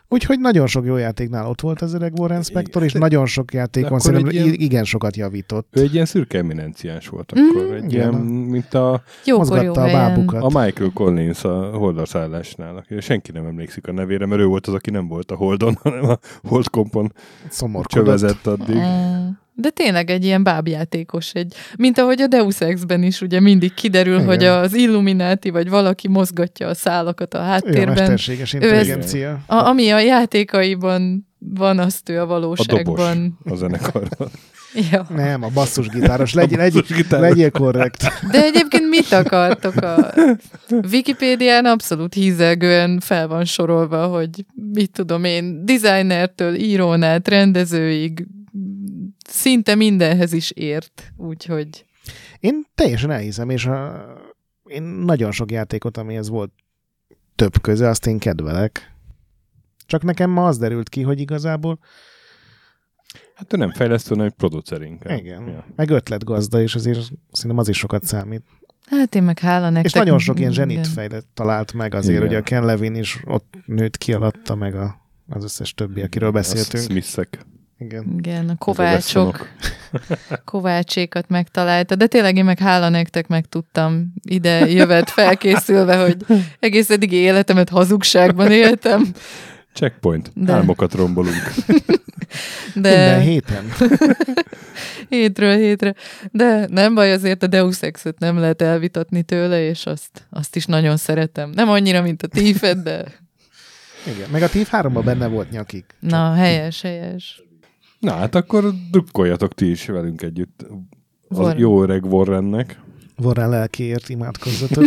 Úgyhogy nagyon sok jó játéknál ott volt az öreg Warren Spector, és nagyon sok játékon szerintem ilyen... igen sokat javított. Ő egy ilyen szürke eminenciás volt akkor. Mm, egy ilyen, mint a... Mozgatta a bábukat. A Michael Collins a holdarszállásnál. Senki nem emlékszik a nevére, mert ő volt az, aki nem volt a holdon, hanem a holdkompon csövezett addig. Mm. De tényleg egy ilyen bábjátékos, egy, mint ahogy a Deus Ex-ben is ugye mindig kiderül, igen, hogy az Illuminati vagy valaki mozgatja a szálakat a háttérben. Ő a mesterséges intelligencia. A, ami a játékaiban van, azt ő a valóságban. A dobos a zenekarban. Ja. Nem, a basszusgitáros. Legyél, a basszusgitáros. Legyél, legyél korrekt. De egyébként mit akartok? A Wikipédián abszolút hízelgően fel van sorolva, hogy mit tudom én, designertől, írónál, rendezőig, szinte mindenhez is ért, úgyhogy... Én teljesen elhiszem, és a... én nagyon sok játékot, amihez volt több köze, azt én kedvelek. Csak nekem ma az derült ki, hogy igazából... Hát ő nem fejlesztő, hanem egy producer inkább. Igen, ja. Meg ötletgazda, és azért szerintem az is sokat számít. Hát én meg hála nektek. És nagyon sok ilyen zsenit fejlett, talált meg azért, hogy a Ken Levine is ott nőtt ki alatta, meg a, az összes többi, akiről beszéltünk. A Smithek. Igen. Igen, a kovácsok, kovácsékat megtalálta, de tényleg én meg hála nektek meg tudtam ide jövet felkészülve, hogy egész eddigi életemet hazugságban éltem. Checkpoint, de... álmokat rombolunk. De... Minden héten. Hétről hétre. De nem baj, azért a Deus Ex-et nem lehet elvitatni tőle, és azt, azt is nagyon szeretem. Nem annyira, mint a Thief-et, de... Igen, meg a Thief háromban benne volt nyakig. Na, helyes, helyes. Na, hát akkor drukkoljatok ti is velünk együtt az Warren. Jó öreg Warrennek. Warren lelkéért imádkozzatok.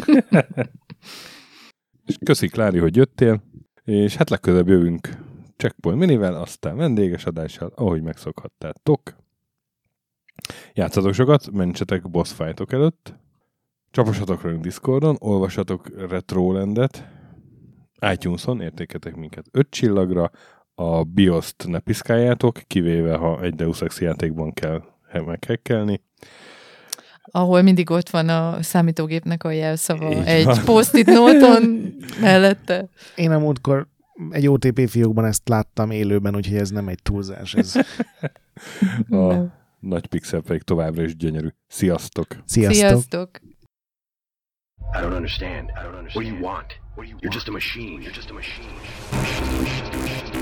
És köszi, Klári, hogy jöttél, és hát legközelebb jövünk Checkpoint Minivel, aztán vendéges adással, ahogy megszokhattátok. Játszatok sokat, mentsetek boss fightok előtt, Csapossatok rá Discordon, olvassatok Retrolandet, iTunes-on értéketek minket öt csillagra, a BIOS-t ne piszkáljátok, kivéve ha egy Deus Ex játékban kell meghekkelni. Ahol mindig ott van a számítógépnek a jelszava, így egy van. Post-it nóton mellette. Én a múltkor egy o té pé fiókban ezt láttam élőben, úgyhogy ez nem egy túlzás. Ez. A nagy pixel pedig továbbra is gyönyörű. Sziasztok! Sziasztok! Sziasztok. I don't understand. I don't understand. What do you want? What do you You're want? Just a machine. You're just a machine.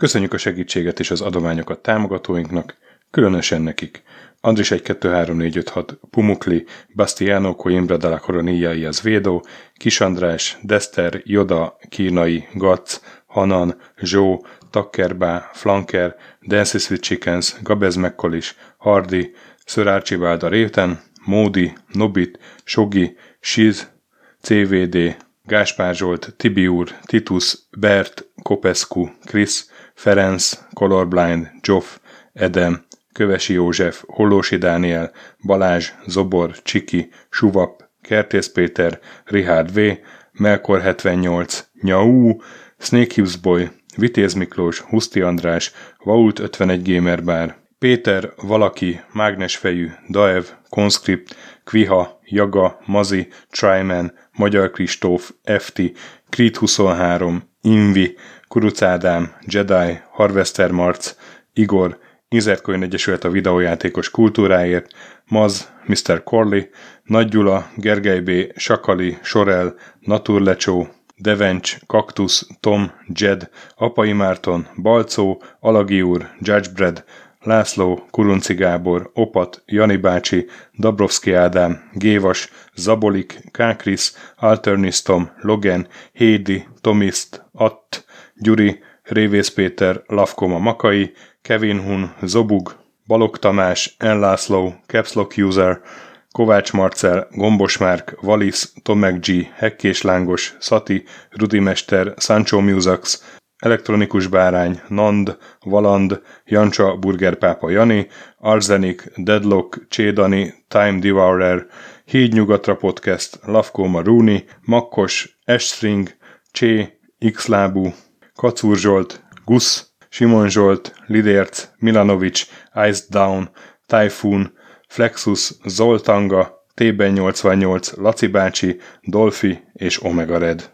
Köszönjük a segítséget és az adományokat támogatóinknak, Különösen nekik. Andris egy kettő három négy öt hat, Pumukli, Bastiano Coimbra dalla Coronilla y Azvédó, Kis András, Dester, Joda, Kínai, Gac, Hanan, Zsó, Takkerbá, Flanker, Dances with Chickens, Gabez Mekkolis, Hardi, Sir Archibald a Réten, Módi, Nobit, Sogi, Siz, cé vé dé, Gáspár Zsolt, Tibiúr, Titus, Bert, Kopescu, Krisz, Ferenc, Colorblind, Zsoff, Edem, Kövesi József, Hollósi Dániel, Balázs, Zobor, Csiki, Suvap, Kertész Péter, Richard V, Melkor hetvennyolc, Nyau, Snake Hughes Boy, Vitéz Miklós, Huszti András, Vault ötvenegy Gamer Bar, Péter, Valaki, Mágnesfejű, Daev, Conscript, Kviha, Jaga, Mazi, Tryman, Magyar Kristóf, Efti, Creed huszonhárom, Invi, Kuruc Ádám, Jedi, Harvester Marc, Igor, Inzertcoin Egyesület a videójátékos kultúráért, Maz, miszter Corley, Nagy Gyula, Gergely B., Sakali, Sorel, Naturlecsó, Devencs, Kaktusz, Tom, Jed, Apai Márton, Balcó, Alagi úr, Judgebred, László, Kurunci Gábor, Opat, Jani bácsi, Dabrowski Ádám, Gévas, Zabolik, Kákris, Alternisztom, Logan, Hédi, Tomiszt, Att, Gyuri, Révész Péter, Lavkoma Makai, Kevin Hun, Zobug, Balog Tamás, Enlászló, Capslock User, Kovács Marcel, Gombos Márk, Valisz, Tomek G, Hekkés Lángos, Szati, Rudimester, Sancho Musax, Elektronikus Bárány, Nand, Valand, Jancsa, Burgerpápa Jani, Arzenik, Deadlock, Csédani, Time Devourer, Hídnyugatra Podcast, Lavkoma Rúni, Makkos, Estring, Csé, Xlábú, Kacúr Zsolt, Gusz, Simon Zsolt, Lidérc, Milanovic, Ice Down, Typhoon, Flexus, Zoltanga, té ben nyolcvannyolc, Laci bácsi, Dolfi és Omega Red.